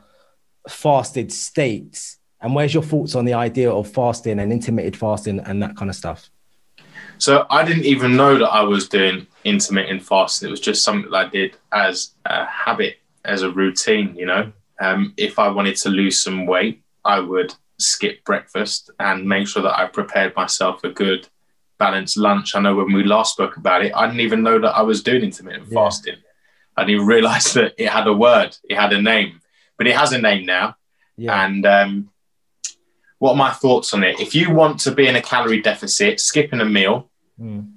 fasted state. And where's your thoughts on the idea of fasting and intermittent fasting and that kind of stuff? So I didn't even know that I was doing intermittent fasting. It was just something that I did as a habit, as a routine, you know. Um, if I wanted to lose some weight, I would skip breakfast and make sure that I prepared myself a good balanced lunch. I know when we last spoke about it, I didn't even know that I was doing intermittent yeah. fasting. I didn't even realize that it had a word, it had a name, but it has a name now. Yeah. And um, what are my thoughts on it? If you want to be in a calorie deficit, skipping a meal mm.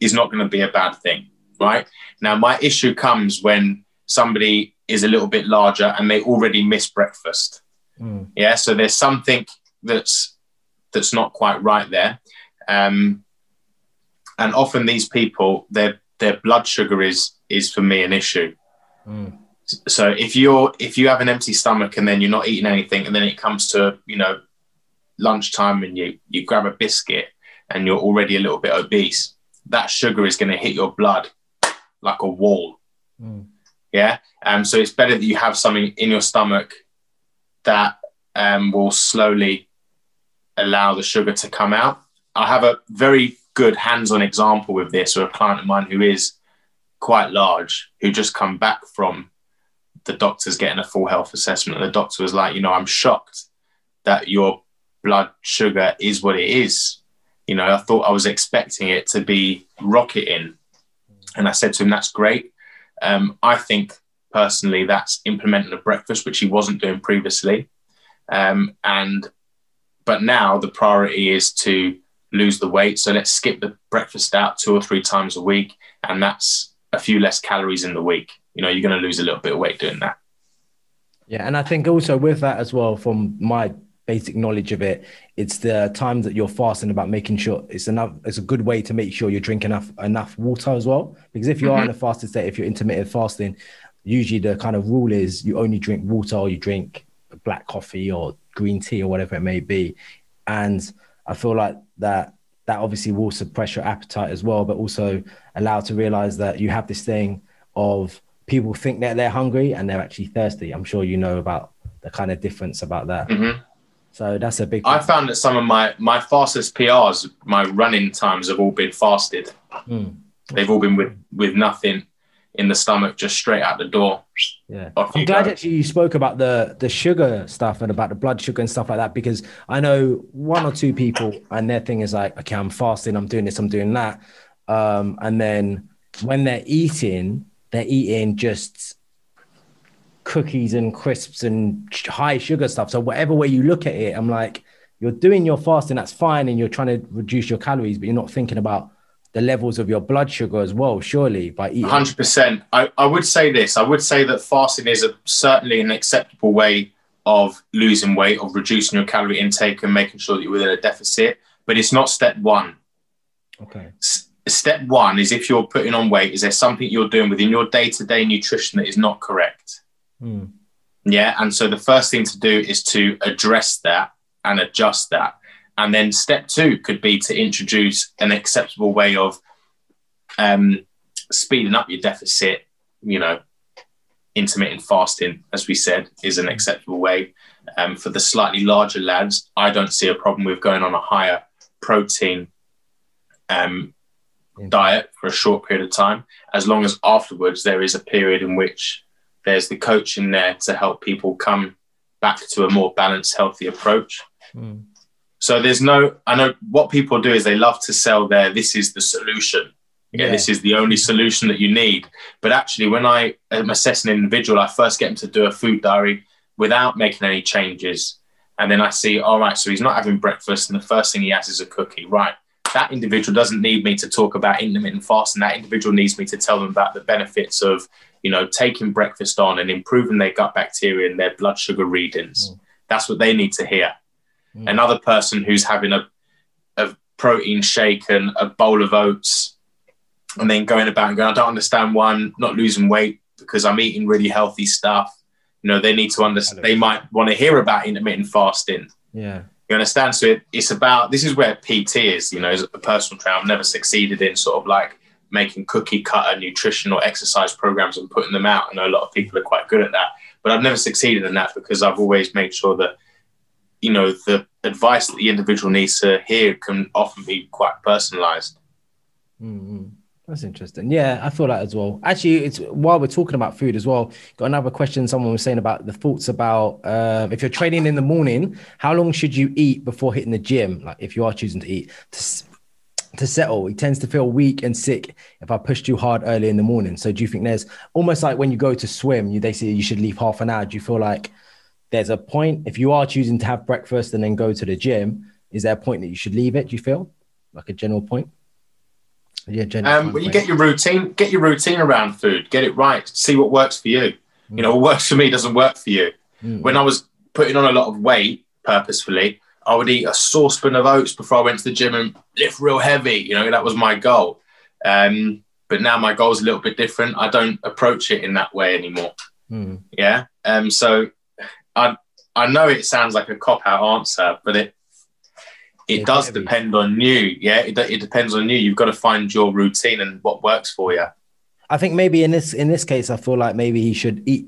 is not going to be a bad thing, right? Now, my issue comes when somebody is a little bit larger and they already miss breakfast. Mm. Yeah, so there's something that's that's not quite right there. Um, and often these people, their their blood sugar is is for me an issue. Mm. So if you're if you have an empty stomach and then you're not eating anything, and then it comes to, you know, lunchtime and you you grab a biscuit and you're already a little bit obese, that sugar is going to hit your blood like a wall. Mm. Yeah, um, so it's better that you have something in your stomach that um, will slowly allow the sugar to come out. I have a very good hands-on example with this, or a client of mine who is quite large, who just come back from the doctor's getting a full health assessment, and the doctor was like, you know, I'm shocked that your blood sugar is what it is. You know, I thought I was expecting it to be rocketing. And I said to him, that's great. Um, I think personally that's implementing a breakfast, which he wasn't doing previously. Um, and, but now the priority is to lose the weight. So let's skip the breakfast out two or three times a week. And that's a few less calories in the week. You know, you're going to lose a little bit of weight doing that. Yeah. And I think also with that as well, from my basic knowledge of it, it's the time that you're fasting about making sure it's enough. It's a good way to make sure you're drinking enough, enough water as well. Because if you mm-hmm. are in a fasted state, if you're intermittent fasting, usually the kind of rule is you only drink water, or you drink black coffee or green tea or whatever it may be. And I feel like that, that obviously will suppress your appetite as well, but also allow to realize that you have this thing of people think that they're hungry and they're actually thirsty. I'm sure you know about the kind of difference about that. Mm-hmm. So that's a big thing. I found that some of my, my fastest P Rs, my running times have all been fasted. Mm. They've all been with, with nothing in the stomach, just straight out the door. Yeah, I'm glad actually you spoke about the, the sugar stuff and about the blood sugar and stuff like that, because I know one or two people and their thing is like, okay, I'm fasting, I'm doing this, I'm doing that. Um, and then when they're eating, they're eating just cookies and crisps and high sugar stuff. So whatever way you look at it, I'm like, you're doing your fasting, that's fine. And you're trying to reduce your calories, but you're not thinking about the levels of your blood sugar as well, surely, by eating. one hundred percent. I, I would say this. I would say that fasting is a, certainly an acceptable way of losing weight, of reducing your calorie intake and making sure that you're within a deficit, but it's not step one. Okay. S- step one is, if you're putting on weight, is there something you're doing within your day-to-day nutrition that is not correct? Mm. Yeah. And so the first thing to do is to address that and adjust that. And then step two could be to introduce an acceptable way of um, speeding up your deficit. You know, intermittent fasting, as we said, is an acceptable way. Um, for the slightly larger lads, I don't see a problem with going on a higher protein um, mm. diet for a short period of time, as long as afterwards there is a period in which there's the coach in there to help people come back to a more balanced, healthy approach. Mm. So there's no, I know what people do is they love to sell their, this is the solution. Yeah, yeah. This is the only solution that you need. But actually, when I am assessing an individual, I first get him to do a food diary without making any changes. And then I see, all right, so he's not having breakfast. And the first thing he has is a cookie, right? That individual doesn't need me to talk about intermittent fasting. That individual needs me to tell them about the benefits of, you know, taking breakfast on and improving their gut bacteria and their blood sugar readings. Mm. That's what they need to hear. Mm. Another person who's having a, a protein shake and a bowl of oats and then going about and going, I don't understand why I'm not losing weight because I'm eating really healthy stuff. You know, they need to understand, they might want to hear about intermittent fasting. Yeah. You understand? So it, it's about, this is where P T is, you know, as a personal trainer, I've never succeeded in sort of like making cookie cutter nutritional exercise programs and putting them out. I know a lot of people are quite good at that, but I've never succeeded in that because I've always made sure that, you know, the advice that the individual needs to hear can often be quite personalized. Mm-hmm. That's interesting. Yeah, I feel that as well. Actually, it's while we're talking about food as well, got another question someone was saying about the thoughts about uh, if you're training in the morning, how long should you eat before hitting the gym? Like if you are choosing to eat to, to settle, it tends to feel weak and sick if I push too hard early in the morning. So do you think there's almost like when you go to swim, you, they say you should leave half an hour. Do you feel like there's a point, if you are choosing to have breakfast and then go to the gym, is there a point that you should leave it? Do you feel like a general point? Yeah, general. Um, well, you get your routine, get your routine around food, get it right, see what works for you. Mm. You know, what works for me doesn't work for you. Mm. When I was putting on a lot of weight purposefully, I would eat a saucepan of oats before I went to the gym and lift real heavy. You know, that was my goal. Um, but now my goal is a little bit different. I don't approach it in that way anymore. Mm. Yeah. Um, so I, I know it sounds like a cop-out answer, but it, it yeah, does depend on you. Yeah. It, it depends on you. You've got to find your routine and what works for you. I think maybe in this, in this case, I feel like maybe he should eat,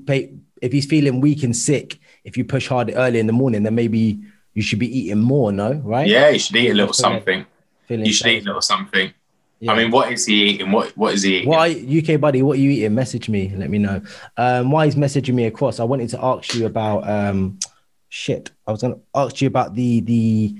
if he's feeling weak and sick, if you push hard early in the morning, then maybe you should be eating more, no? Right? Yeah, you should eat a little something. You should eat a little something. Yeah. I mean, what is he eating? What What is he eating? Why, U K buddy, what are you eating? Message me. Let me know. Um, why he's messaging me across, I wanted to ask you about... Um, shit. I was going to ask you about the... the.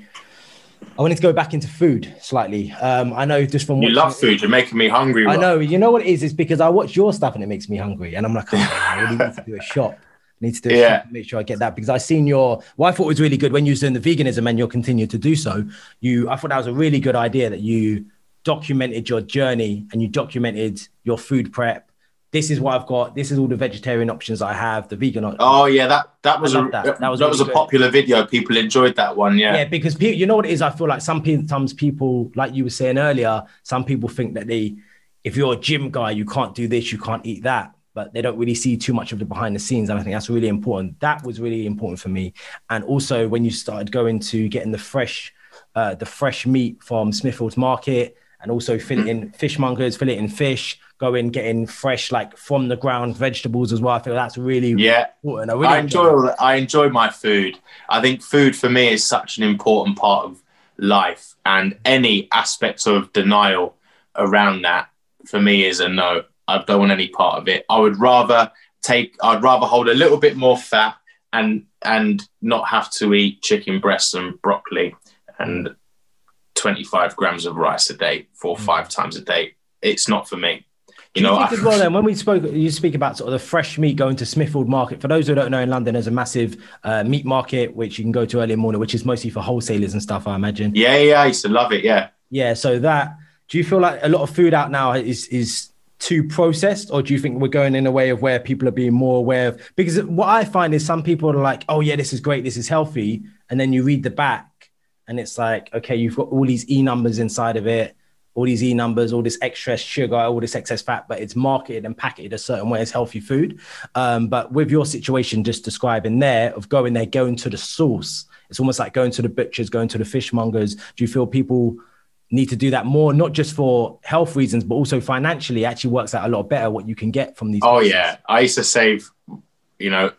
I wanted to go back into food slightly. Um, I know just from... You love food. It, you're making me hungry. Rob. I know. You know what it is? It's because I watch your stuff and it makes me hungry. And I'm like, oh, I really need to do a shop. Need to do it yeah. to make sure I get that, because I seen your, what I thought was really good when you was doing the veganism, and you'll continue to do so. You, I thought that was a really good idea that you documented your journey and you documented your food prep. This is what I've got. This is all the vegetarian options I have. The vegan options. Oh yeah, that that was a that. That, that was, that was a popular video. People enjoyed that one. Yeah, yeah, because people, you know what it is. I feel like some people, sometimes people, like you were saying earlier, some people think that they, if you're a gym guy, you can't do this, you can't eat that. But they don't really see too much of the behind the scenes. And I think that's really important. That was really important for me. And also when you started going to getting the fresh, uh, the fresh meat from Smithfield's Market, and also filleting fishmongers, filleting fish, going, getting fresh, like from the ground vegetables as well. I feel that's really yeah. important. I, really I enjoy, enjoy all that. I enjoy my food. I think food for me is such an important part of life, and any aspect of denial around that for me is a no. I don't want any part of it. I would rather take, I'd rather hold a little bit more fat and and not have to eat chicken breasts and broccoli and twenty-five grams of rice a day, four or five times a day. It's not for me. You know, I, as well, then, when we spoke, you speak about sort of the fresh meat going to Smithfield Market. For those who don't know, in London, there's a massive uh, meat market, which you can go to early in the morning, which is mostly for wholesalers and stuff, I imagine. Yeah, yeah, I used to love it, yeah. Yeah, so that, do you feel like a lot of food out now is is... too processed, or do you think we're going in a way of where people are being more aware of? Because what I find is some people are like, oh yeah, this is great, this is healthy, and then you read the back and it's like, okay, you've got all these E numbers inside of it, all these E numbers, all this excess sugar, all this excess fat, but it's marketed and packaged a certain way as healthy food. Um, but with your situation just describing there, of going there, going to the source, it's almost like going to the butchers, going to the fishmongers. Do you feel people need to do that more, not just for health reasons, but also financially? It actually works out a lot better what you can get from these. Oh places. Yeah. I used to save, you know,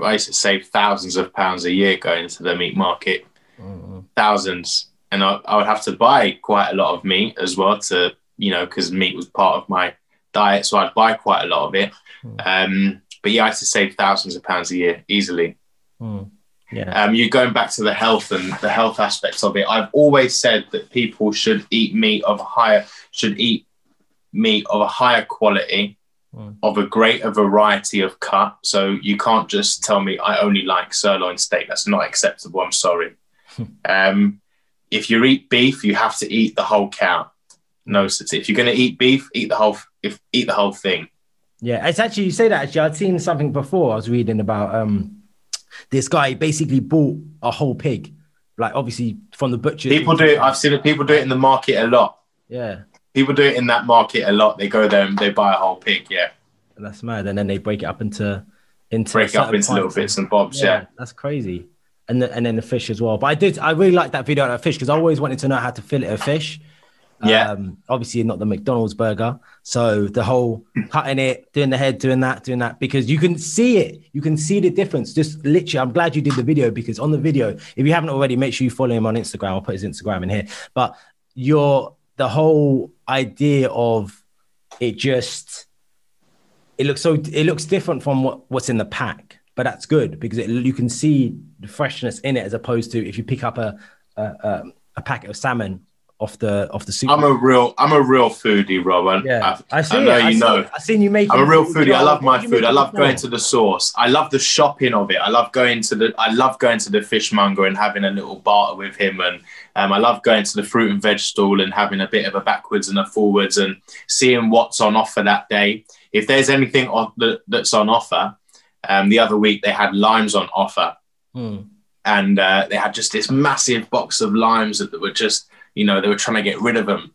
I used to save thousands of pounds a year going to the meat market, mm. thousands. And I, I would have to buy quite a lot of meat as well to, you know, cause meat was part of my diet. So I'd buy quite a lot of it. Mm. Um, but yeah, I used to save thousands of pounds a year easily. Mm. Yeah. Um, you're going back to the health and the health aspects of it. I've always said that people should eat meat of a higher, should eat meat of a higher quality, mm. of a greater variety of cut. So you can't just tell me I only like sirloin steak. That's not acceptable. I'm sorry. um, if you eat beef, you have to eat the whole cow. No, if you're going to eat beef, eat the whole, if eat the whole thing. Yeah, it's actually, you say that. Actually, I'd seen something before. I was reading about. Um... This guy basically bought a whole pig, like obviously from the butcher. People do it. I've seen it. People do it in the market a lot. Yeah. People do it in that market a lot. They go there and they buy a whole pig. Yeah. That's mad. And then they break it up into, into break it up into little bits and bobs. Yeah, yeah. That's crazy. And the, and then the fish as well. But I did, I really liked that video on that fish, because I always wanted to know how to fillet a fish. Yeah. Um, obviously not the McDonald's burger. So the whole cutting it, doing the head, doing that, doing that, because you can see it. You can see the difference. Just literally, I'm glad you did the video, because on the video, if you haven't already, make sure you follow him on Instagram. I'll put his Instagram in here. But your the whole idea of it just, it looks so, it looks different from what, what's in the pack, but that's good, because it, you can see the freshness in it, as opposed to if you pick up a, a, a, a packet of salmon off the off the soup. I'm a real I'm a real foodie, Rob. Yeah, I, I see. I know it. you I know. See, I seen you making. I'm a real foodie. I love my food. I love going to the sauce. I love the shopping of it. I love going to the I love going to the fishmonger and having a little barter with him, and um, I love going to the fruit and veg stall and having a bit of a backwards and a forwards and seeing what's on offer that day. If there's anything on the, that's on offer, um, the other week they had limes on offer, hmm. and uh, they had just this massive box of limes that were just. You know, they were trying to get rid of them.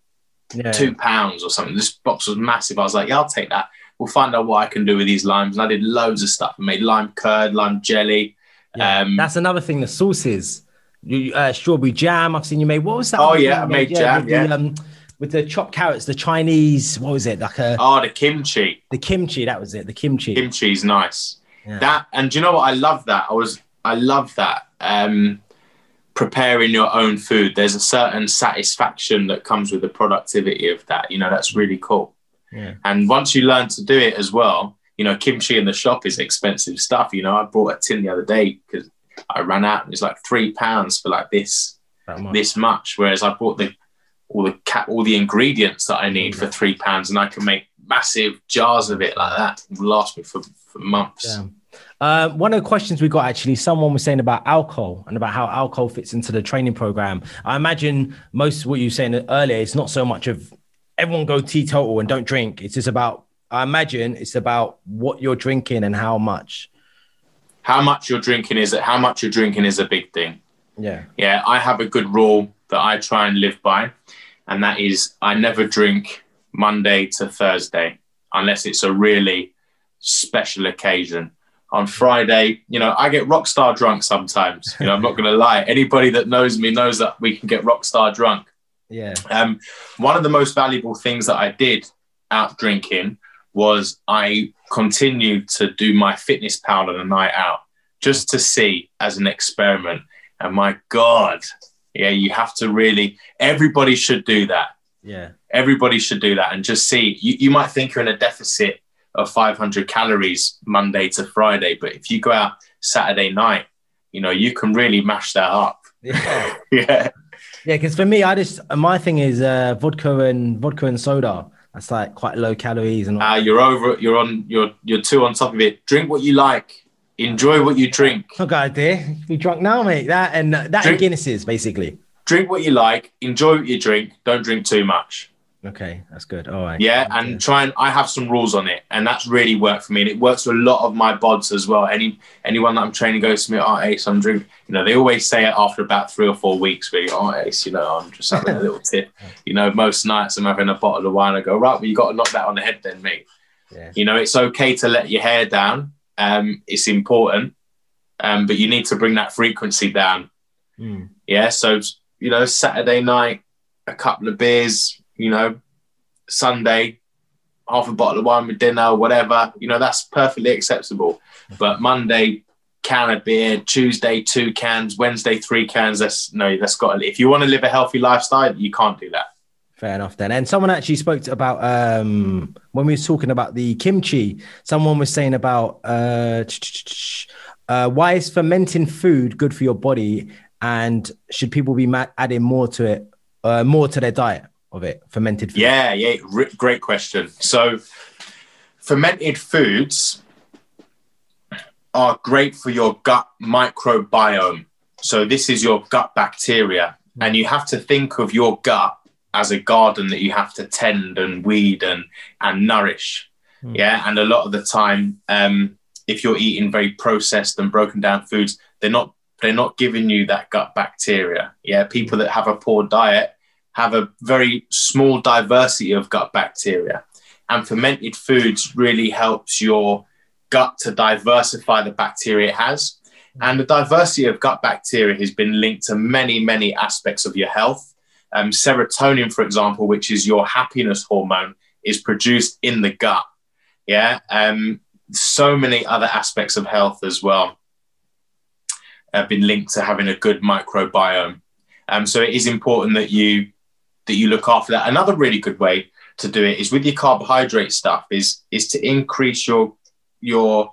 Yeah. Two pounds or something. This box was massive. I was like, yeah, I'll take that. We'll find out what I can do with these limes. And I did loads of stuff. I made lime curd, lime jelly. Yeah. Um, That's another thing, the sauces. You, uh, strawberry jam. I've seen you made. What was that? Oh, yeah, I made yeah, jam, with yeah. The, um, with the chopped carrots, the Chinese, what was it? Like a... Oh, the kimchi. The kimchi, that was it, the kimchi. Kimchi's nice. Yeah. That, and do you know what? I love that. I was, I love that. Um... preparing your own food, there's a certain satisfaction that comes with the productivity of that, you know. That's really cool. Yeah. And once you learn to do it as well, you know, kimchi in the shop is expensive stuff. You know, I bought a tin the other day because I ran out, and it's like three pounds for like this much. this much whereas I bought the all the cap all the ingredients that I need, yeah, for three pounds, and I can make massive jars of it like that. It will last me for, for months. Yeah. Uh, one of the questions we got, actually, someone was saying about alcohol and about how alcohol fits into the training program. I imagine most of what you were saying earlier, it's not so much of everyone go teetotal and don't drink. It's just about, I imagine it's about what you're drinking and how much. How much you're drinking is, how much you're drinking is a big thing. Yeah. Yeah. I have a good rule that I try and live by, and that is I never drink Monday to Thursday unless it's a really special occasion. On Friday, you know, I get rock star drunk sometimes. You know, I'm not going to lie. Anybody that knows me knows that we can get rock star drunk. Yeah. Um, one of the most valuable things that I did out drinking was I continued to do my fitness pal on a night out just to see, as an experiment. And my God, yeah, you have to really, everybody should do that. Yeah. Everybody should do that and just see. You, you might think you're in a deficit of five hundred calories Monday to Friday, but if you go out Saturday night, you know, you can really mash that up. Yeah. Yeah, because yeah, for me, I just, my thing is uh vodka and vodka and soda. That's like quite low calories, and all uh, you're over you're on you're you're too on top of it. Drink what you like, enjoy what you drink. Oh god, dear, be drunk now, mate. That and uh, that drink, and Guinnesses, basically. Drink what you like, enjoy what you drink, don't drink too much. Okay, that's good. All right. Yeah, and yeah. try and I have some rules on it, and that's really worked for me. And it works for a lot of my bods as well. Any anyone that I'm training goes to me, oh Ace, I'm drinking. You know, they always say it after about three or four weeks, really, oh Ace, you know, I'm just having a little tip. You know, most nights I'm having a bottle of wine. I go, right, well, you got to knock that on the head then, mate. Yeah. You know, it's okay to let your hair down. Um, it's important, um, but you need to bring that frequency down. Mm. Yeah. So you know, Saturday night, a couple of beers. You know, Sunday, half a bottle of wine with dinner, whatever. You know, that's perfectly acceptable. But Monday, can of beer. Tuesday, two cans. Wednesday, three cans. That's no, that's got. If you want to live a healthy lifestyle, you can't do that. Fair enough then. And someone actually spoke about um, when we were talking about the kimchi. Someone was saying about uh, uh, why is fermenting food good for your body, and should people be adding more to it, uh, more to their diet? Of it fermented food. Yeah, yeah, R great question. So fermented foods are great for your gut microbiome. So this is your gut bacteria, and you have to think of your gut as a garden that you have to tend and weed and and nourish. Mm. Yeah, and a lot of the time um if you're eating very processed and broken down foods, they're not they're not giving you that gut bacteria. Yeah, people that have a poor diet have a very small diversity of gut bacteria, and fermented foods really helps your gut to diversify the bacteria it has. And the diversity of gut bacteria has been linked to many, many aspects of your health. Um, serotonin, for example, which is your happiness hormone, is produced in the gut. Yeah. Um, so many other aspects of health as well have been linked to having a good microbiome. Um, so it is important that you, that you look after that. Another really good way to do it is with your carbohydrate stuff is, is to increase your, your,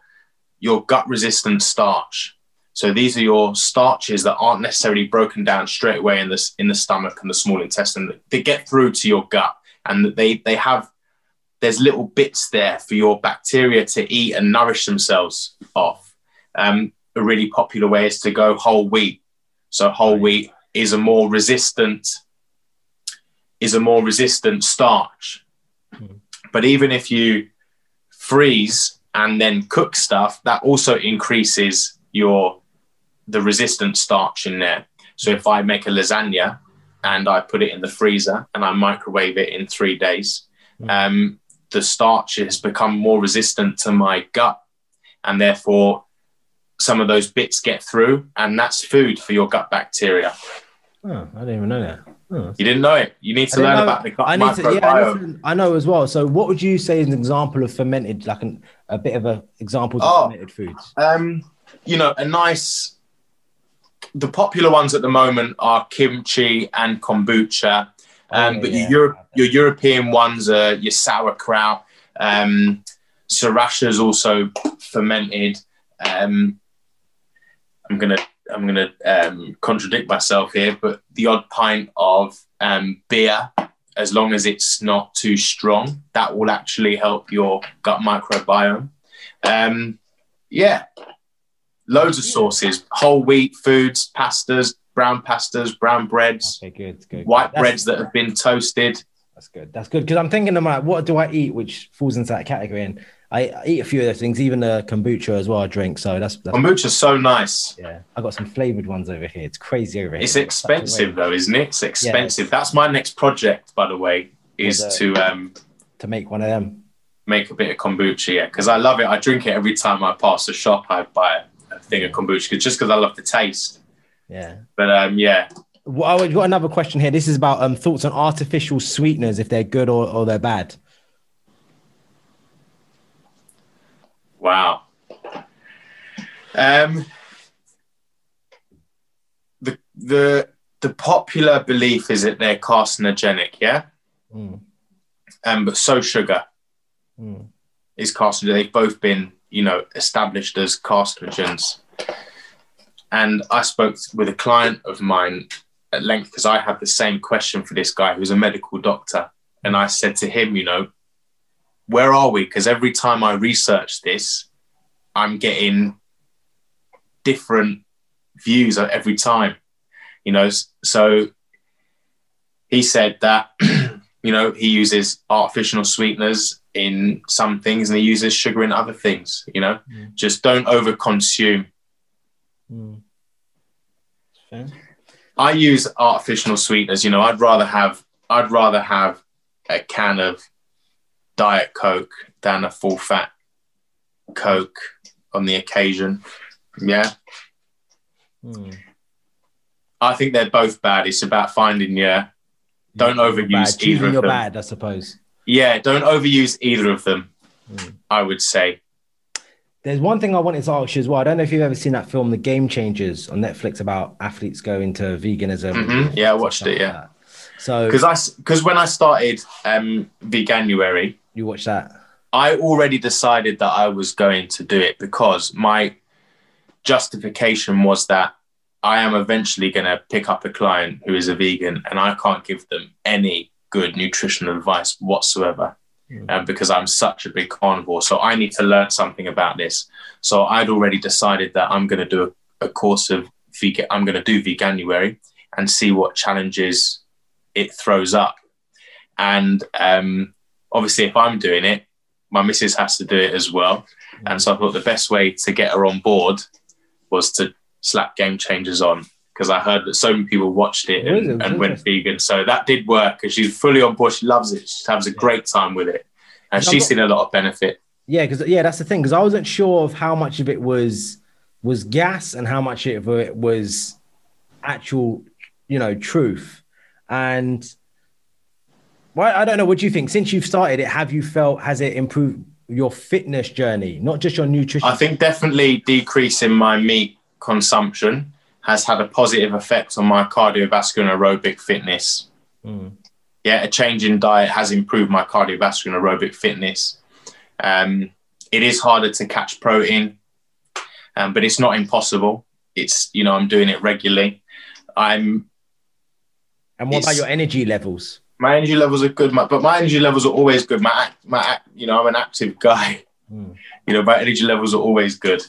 your gut resistant starch. So these are your starches that aren't necessarily broken down straight away in the, in the stomach and the small intestine. They get through to your gut, and they, they have, there's little bits there for your bacteria to eat and nourish themselves off. Um, a really popular way is to go whole wheat. So whole wheat is a more resistant, is a more resistant starch. Mm. But even if you freeze and then cook stuff, that also increases your the resistant starch in there. So if I make a lasagna and I put it in the freezer and I microwave it in three days, um, the starch has become more resistant to my gut, and therefore some of those bits get through, and that's food for your gut bacteria. Oh, I didn't even know that. Oh, you didn't know it. You need to learn know, about the gut I need microbiome. To, yeah, I, need to, I know as well. So what would you say is an example of fermented, like an, a bit of a example of oh, fermented foods? Um, you know, a nice, the popular ones at the moment are kimchi and kombucha. Um, oh, but yeah. your, Euro, your European ones are your sauerkraut. Um, sriracha is also fermented. Um, I'm going to, I'm going to um, contradict myself here, but the odd pint of um, beer, as long as it's not too strong, that will actually help your gut microbiome. Um, yeah. Loads of sauces, whole wheat foods, pastas, brown pastas, brown breads, okay, good, good, white good. breads that have been toasted. That's good. That's good. Because I'm thinking about what do I eat, which falls into that category. And I, I eat a few of those things, even a kombucha as well, I drink. So that's, that's kombucha is so nice. Yeah. I've got some flavored ones over here. It's crazy over here. It's expensive though, isn't it? It's expensive. Yeah, it's, that's my next project, by the way, is a, to um to make one of them. Make a bit of kombucha, yeah. Because I love it. I drink it every time I pass the shop, I buy a thing yeah. of kombucha just because I love the taste. Yeah. But um yeah. Well, I've got another question here. This is about um, thoughts on artificial sweeteners, if they're good or, or they're bad. Wow. Um, the, the, the popular belief is that they're carcinogenic, yeah? Mm. Um, but so sugar mm. is carcinogenic. They've both been, you know, established as carcinogens. And I spoke with a client of mine at length, because I had the same question for this guy who's a medical doctor. And I said to him, you know, where are we? Because every time I research this, I'm getting different views every time, you know. So he said that, you know, he uses artificial sweeteners in some things and he uses sugar in other things, you know. Mm. Just don't overconsume. Mm. Okay. I use artificial sweeteners, you know. I'd rather have I'd rather have a can of Diet Coke than a full fat Coke on the occasion. Yeah. Mm. I think they're both bad. It's about finding yeah. Don't you're overuse bad. either Choosing of them. Bad, I suppose. Yeah, don't overuse either of them. Mm. I would say. There's one thing I wanted to ask you as well. I don't know if you've ever seen that film, The Game Changers, on Netflix, about athletes going to veganism. Mm-hmm. Yeah, I watched it. Yeah, like so because I because when I started um, Veganuary, you watched that. I already decided that I was going to do it because my justification was that I am eventually going to pick up a client who is a vegan, and I can't give them any good nutritional advice whatsoever. Um, because I'm such a big carnivore, so I need to learn something about this. So I'd already decided that I'm going to do a, a course of vegan. I'm going to do Veganuary and see what challenges it throws up. And um, obviously, if I'm doing it, my missus has to do it as well. Mm. And so I thought the best way to get her on board was to slap Game Changers on, because I heard that so many people watched it and, really? and went vegan. So that did work, and she's fully on board. She loves it. She has a great time with it. And she's got, seen a lot of benefit. Yeah, because yeah, that's the thing, because I wasn't sure of how much of it was was gas and how much of it was actual, you know, truth. And well, I don't know, what do you think? Since you've started it, have you felt, has it improved your fitness journey, not just your nutrition? I think definitely decreasing my meat consumption has had a positive effect on my cardiovascular and aerobic fitness. Mm. Yeah, a change in diet has improved my cardiovascular and aerobic fitness. Um, it is harder to catch protein, um, but it's not impossible. it's, you know, I'm doing it regularly. I'm. And what about your energy levels? My energy levels are good, my, but my energy levels are always good. My, my, you know, I'm an active guy. Mm. You know, my energy levels are always good.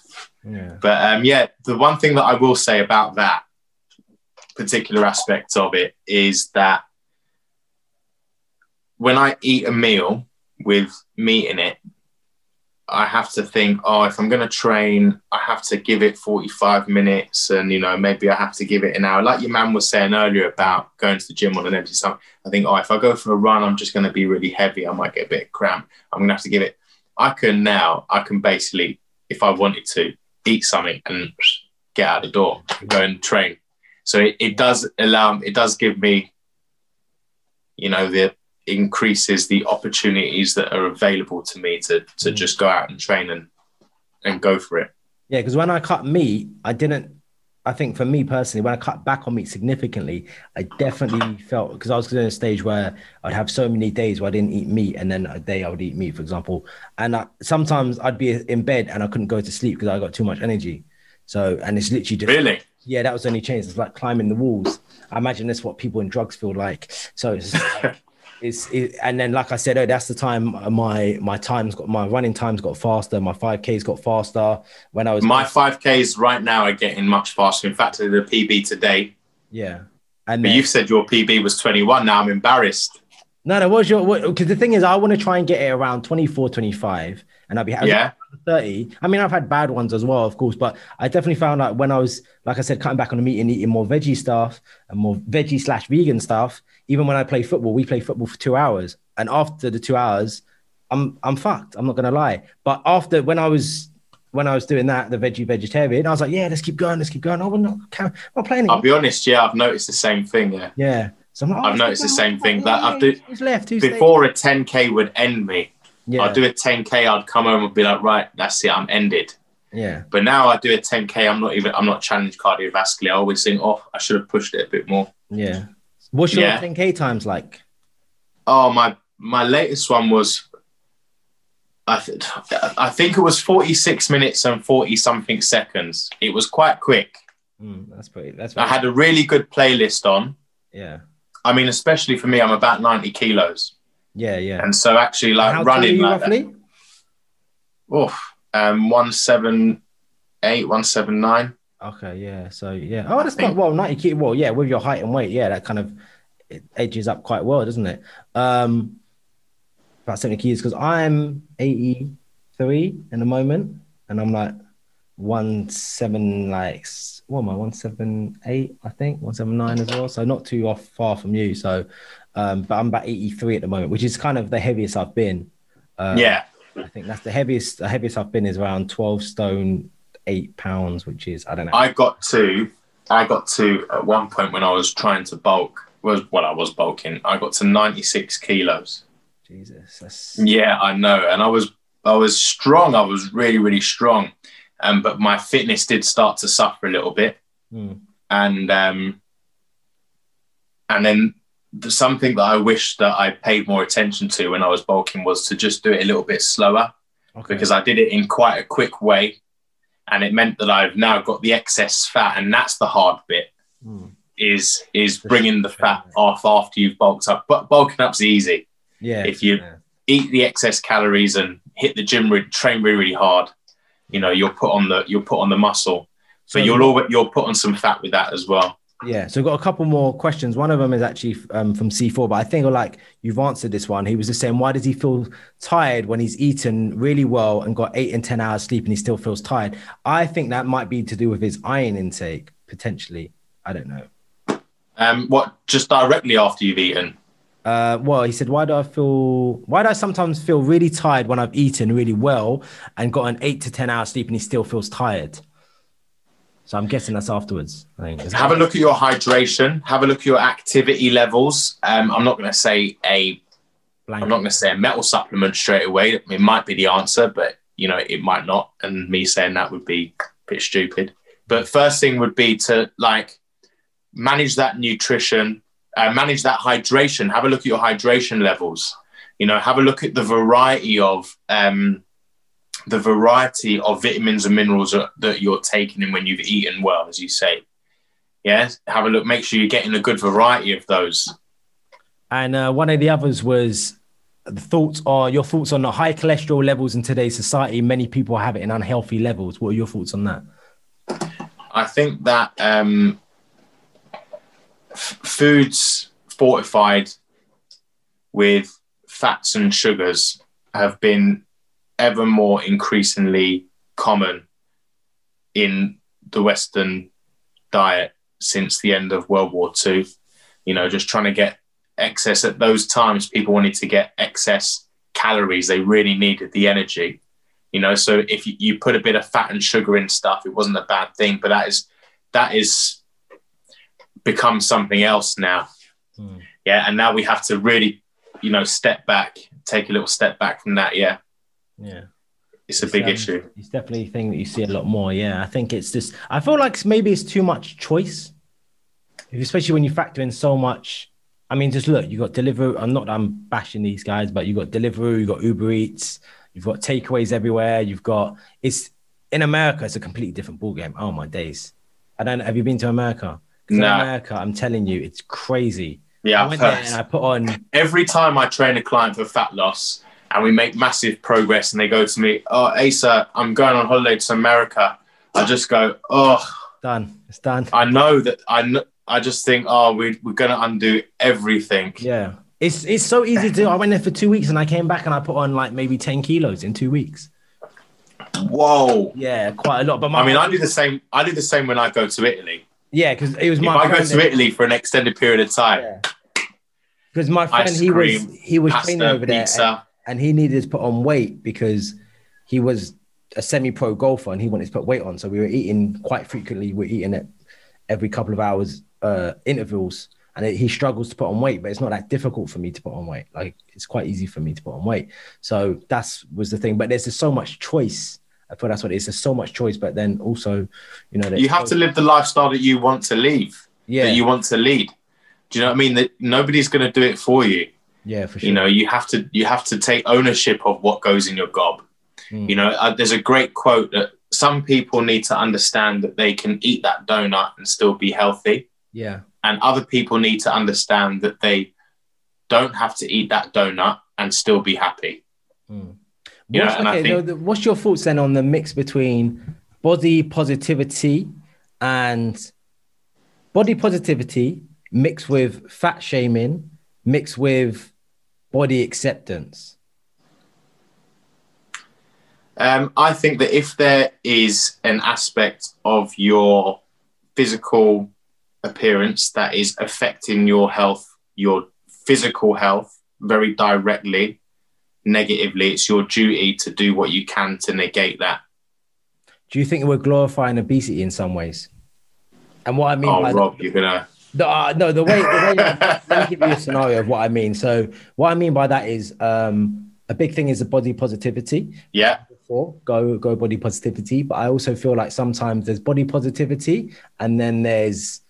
Yeah. But um, yeah, the one thing that I will say about that particular aspect of it is that when I eat a meal with meat in it, I have to think, oh, if I'm going to train, I have to give it forty-five minutes and, you know, maybe I have to give it an hour. Like your man was saying earlier about going to the gym on an empty stomach. I think, oh, if I go for a run, I'm just going to be really heavy. I might get a bit of cramp. I'm going to have to give it. I can now, I can basically, if I wanted to, eat something and get out the door and go and train. So it, it does allow, it does give me, you know, the, increases the opportunities that are available to me to to mm. just go out and train and and go for it. Yeah, because when I cut meat, I didn't. I think for me personally, when I cut back on meat significantly, I definitely felt, because I was in a stage where I'd have so many days where I didn't eat meat, and then a day I would eat meat, for example. And I, sometimes I'd be in bed and I couldn't go to sleep because I got too much energy. So and it's literally just really yeah, that was the only change. It's like climbing the walls. I imagine that's what people in drugs feel like. So it's like, It's, it, and then, like I said, oh, that's the time my my time's got my running times got faster. My five Ks got faster when I was my five Ks right now are getting much faster. In fact, the P B today. Yeah, and but then, you've said your P B was twenty-one. Now I'm embarrassed. No, no, what's your what? Because the thing is, I want to try and get it around twenty-four, twenty-five, and I'll be happy. Yeah. thirty. I mean, I've had bad ones as well, of course, but I definitely found out when I was, like I said, cutting back on the meat and eating more veggie stuff and more veggie slash vegan stuff. Even when I play football, we play football for two hours. And after the two hours, I'm I'm fucked. I'm not going to lie. But after when I was when I was doing that, the veggie vegetarian, I was like, yeah, let's keep going. Let's keep going. Oh, we're not, we're not playing. I'll be honest. Yeah, I've noticed the same thing. Yeah. Yeah. So like, oh, I've noticed the same thing. That I've do, left? Before a ten K would end me. Yeah. I'd do a ten K, I'd come home and be like, right, that's it, I'm ended. Yeah. But now I do a ten K, I'm not even, I'm not challenged cardiovascularly. I always think, oh, I should have pushed it a bit more. Yeah. What's your yeah. ten K times like? Oh, my my latest one was, I, th I think it was forty-six minutes and forty something seconds. It was quite quick. Mm, that's pretty, that's pretty I had a really good playlist on. Yeah. I mean, especially for me, I'm about ninety kilos. Yeah, yeah. And so actually, like, how running like roughly? That. Oh, um, one seventy-eight, one seventy-nine. Okay, yeah. So, yeah. Oh, that's not, well, ninety kilos. Well, yeah, with your height and weight, yeah, that kind of it edges up quite well, doesn't it? Um, about seventy kilos, because I'm eighty-three in the moment, and I'm like one seven, like, what am I, one seventy-eight, I think, one seventy-nine as well. So not too off far from you. So, Um, but I'm about eighty-three at the moment, which is kind of the heaviest I've been. Um, yeah. I think that's the heaviest. The heaviest I've been is around twelve stone, eight pounds, which is, I don't know. I got to, I got to at one point when I was trying to bulk, was well, well, I was bulking, I got to ninety-six kilos. Jesus. That's... Yeah, I know. And I was, I was strong. I was really, really strong. Um, but my fitness did start to suffer a little bit. Mm. And, um, and then, something that I wish that I paid more attention to when I was bulking was to just do it a little bit slower, okay, because I did it in quite a quick way, and it meant that I've now got the excess fat, and that's the hard bit, mm. is is bringing the fat off after you've bulked up. But bulking up's easy. Yeah, if you yeah. eat the excess calories and hit the gym, train really, really hard, you know, you'll put on the you'll put on the muscle, so but you'll always you'll put on some fat with that as well. Yeah, so we've got a couple more questions. One of them is actually um, from C four, but I think like you've answered this one. He was just saying, why does he feel tired when he's eaten really well and got eight and ten hours sleep and he still feels tired? I think that might be to do with his iron intake, potentially. I don't know. Um, what, just directly after you've eaten? Uh, well, he said, why do I feel, why do I sometimes feel really tired when I've eaten really well and got an eight to ten hours sleep and he still feels tired? So I'm guessing that's afterwards. I think. Have a look at your hydration. Have a look at your activity levels. Um, I'm not going to say a, Blanket. I'm not going to say a metal supplement straight away. It might be the answer, but you know it might not. And me saying that would be a bit stupid. But first thing would be to like manage that nutrition, uh, manage that hydration. Have a look at your hydration levels. You know, have a look at the variety of um, the variety of vitamins and minerals that, that you're taking in when you've eaten well, as you say. Yeah, have a look. Make sure you're getting a good variety of those. And uh, one of the others was the thoughts are your thoughts on the high cholesterol levels in today's society. Many people have it in unhealthy levels. What are your thoughts on that? I think that um, f- foods fortified with fats and sugars have been ever more increasingly common in the Western diet since the end of World War Two. You know, just trying to get excess at those times, people wanted to get excess calories. They really needed the energy, you know, so if you, you put a bit of fat and sugar in stuff, it wasn't a bad thing, but that is, that is become something else now. Mm. Yeah. And now we have to really, you know, step back, take a little step back from that. Yeah. Yeah. It's a big um, issue. It's definitely a thing that you see a lot more. Yeah. I think it's just, I feel like maybe it's too much choice, especially when you factor in so much. I mean, just look, you got Deliveroo. I'm not, I'm bashing these guys, but you've got Deliveroo, you've got Uber Eats, you've got takeaways everywhere. You've got, it's in America, it's a completely different ballgame. Oh my days. I don't know. Have you been to America? No. In America, I'm telling you, it's crazy. Yeah. I went there and I put on. Every time I train a client for fat loss and we make massive progress and they go to me, oh, Asa, I'm going on holiday to America. I just go, oh. Done. It's done. I know that I know. I just think, oh, we, we're going to undo everything. Yeah. It's it's so easy to do. I went there for two weeks and I came back and I put on like maybe ten kilos in two weeks. Whoa. Yeah, quite a lot. But my I mean, I do the same. I do the same when I go to Italy. Yeah, because it was my if friend. I go to that, Italy for an extended period of time. Because yeah. my friend, ice cream, he was, he was pasta, training over there and, and he needed to put on weight because he was a semi-pro golfer and he wanted to put weight on. So we were eating quite frequently. We were eating it every couple of hours. Uh, intervals, and it, he struggles to put on weight, but it's not that difficult for me to put on weight. Like it's quite easy for me to put on weight. So that's was the thing. But there's just so much choice. I thought that's what it is. There's so much choice, but then also, you know, you have to live the lifestyle that you want to live. Yeah, that you want to lead. Do you know what I mean? That nobody's going to do it for you. Yeah, for sure. You know, you have to you have to take ownership of what goes in your gob. Mm. You know, uh, there's a great quote that some people need to understand that they can eat that donut and still be healthy. Yeah. And other people need to understand that they don't have to eat that donut and still be happy. Mm. You what's, know, and okay, I think, no, what's your thoughts then on the mix between body positivity and body positivity mixed with fat shaming, mixed with body acceptance? Um, I think that if there is an aspect of your physical appearance that is affecting your health, your physical health, very directly, negatively, it's your duty to do what you can to negate that. Do you think we're glorifying obesity in some ways? And what I mean oh, by Rob, the, you're gonna... the, uh, no, the way, the way I, let me give you a scenario of what I mean. So what I mean by that is um, a big thing is the body positivity. Yeah. Before, go, go body positivity. But I also feel like sometimes there's body positivity and then there's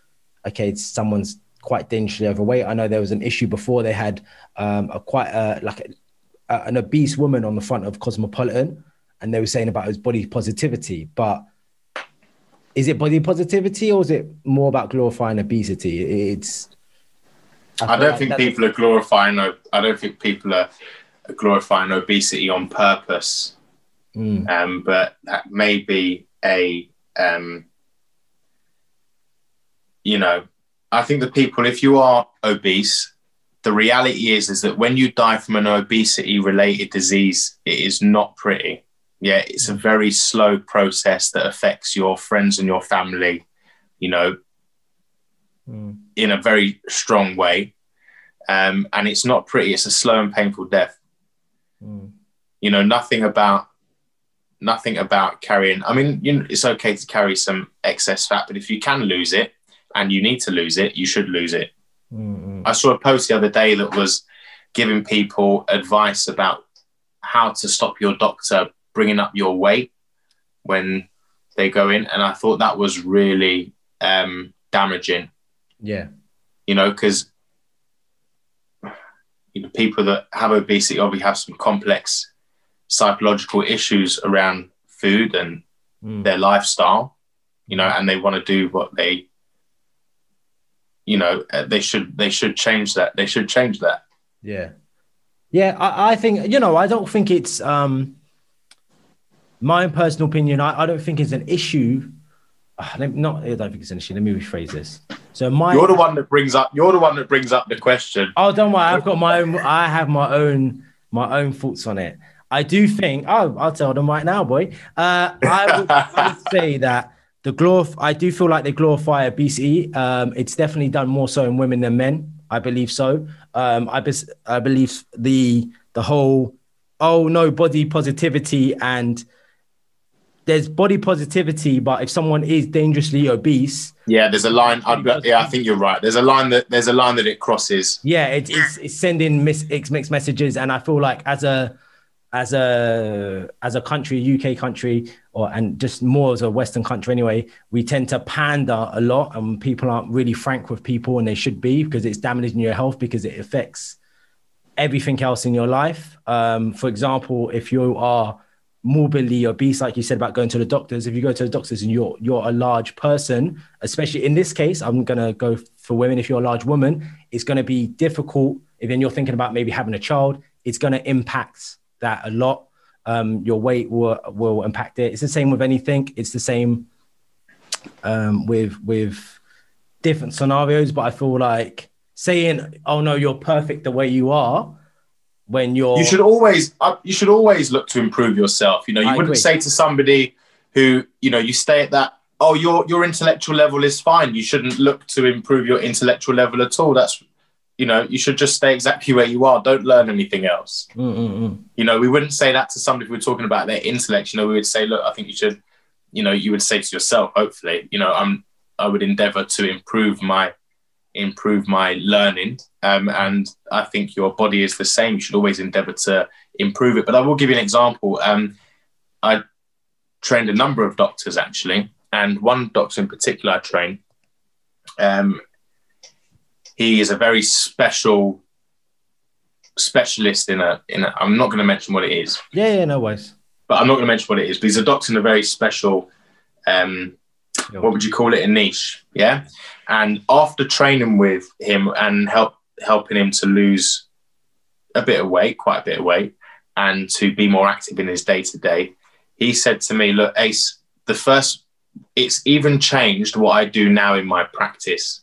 okay, someone's quite dangerously overweight. I know there was an issue before they had um, a quite uh, like a, a, an obese woman on the front of Cosmopolitan, and they were saying about his body positivity. But is it body positivity or is it more about glorifying obesity? It's. I, I don't like think people are glorifying. I don't think people are glorifying obesity on purpose. Mm. Um, but that may be a. Um, You know, I think the people, if you are obese, the reality is, is that when you die from an obesity-related disease, it is not pretty. Yeah, it's a very slow process that affects your friends and your family, you know, mm. in a very strong way. Um, and it's not pretty. It's a slow and painful death. Mm. You know, nothing about... Nothing about carrying... I mean, you know, it's okay to carry some excess fat, but if you can lose it, and you need to lose it, you should lose it. Mm-hmm. I saw a post the other day that was giving people advice about how to stop your doctor bringing up your weight when they go in. And I thought that was really um, damaging. Yeah. You know, because you know, people that have obesity obviously have some complex psychological issues around food and mm. their lifestyle, you know, and they want to do what they, you know, they should, they should change that. They should change that. Yeah. Yeah. I, I think, you know, I don't think it's, um, my own personal opinion, I, I don't think it's an issue. Uh, not, I don't think it's an issue. Let me rephrase this. So my, you're the one that brings up, you're the one that brings up the question. Oh, don't worry. I've got my own, I have my own, my own thoughts on it. I do think, oh, I'll tell them right now, boy. Uh, I, would, I would say that the glorif- I do feel like they glorify obesity. Um, it's definitely done more so in women than men. I believe so. Um, I, be- I believe the, the whole, oh no, body positivity, and there's body positivity, but if someone is dangerously obese, yeah, there's a line. I'd, yeah, I think you're right. There's a line that there's a line that it crosses. Yeah, it, it's it's sending mis- mixed messages, and I feel like as a as a as a country, U K country, or and just more as a Western country anyway, we tend to pander a lot, and people aren't really frank with people, and they should be, because it's damaging your health, because it affects everything else in your life. Um, for example, if you are morbidly obese, like you said about going to the doctors, if you go to the doctors and you're you're a large person, especially in this case, I'm gonna go for women, if you're a large woman, it's gonna be difficult. If then you're thinking about maybe having a child, it's gonna impact that a lot. Um, your weight will, will impact it. It's the same with anything. It's the same um, with with different scenarios, but I feel like saying, oh no, you're perfect the way you are, when you're, you should always uh, you should always look to improve yourself. You know, you I wouldn't agree. Say to somebody who, you know, you stay at that, oh, your your intellectual level is fine, you shouldn't look to improve your intellectual level at all. That's, you know, you should just stay exactly where you are, don't learn anything else. Mm-hmm. You know, we wouldn't say that to somebody if we're talking about their intellect. You know, we would say, look, I think you should, you know, you would say to yourself, hopefully, you know, I'm I would endeavor to improve my improve my learning, um, and I think your body is the same. You should always endeavour to improve it. But I will give you an example. Um, I trained a number of doctors actually, and one doctor in particular I trained. Um, he is a very special specialist in a. In a I'm not going to mention what it is. Yeah, yeah, no worries. But I'm not going to mention what it is. But he's a doctor in a very special. Um, What would you call it? A niche, yeah. And after training with him and help helping him to lose a bit of weight, quite a bit of weight, and to be more active in his day to day, he said to me, "Look, Ace, the first, it's even changed what I do now in my practice.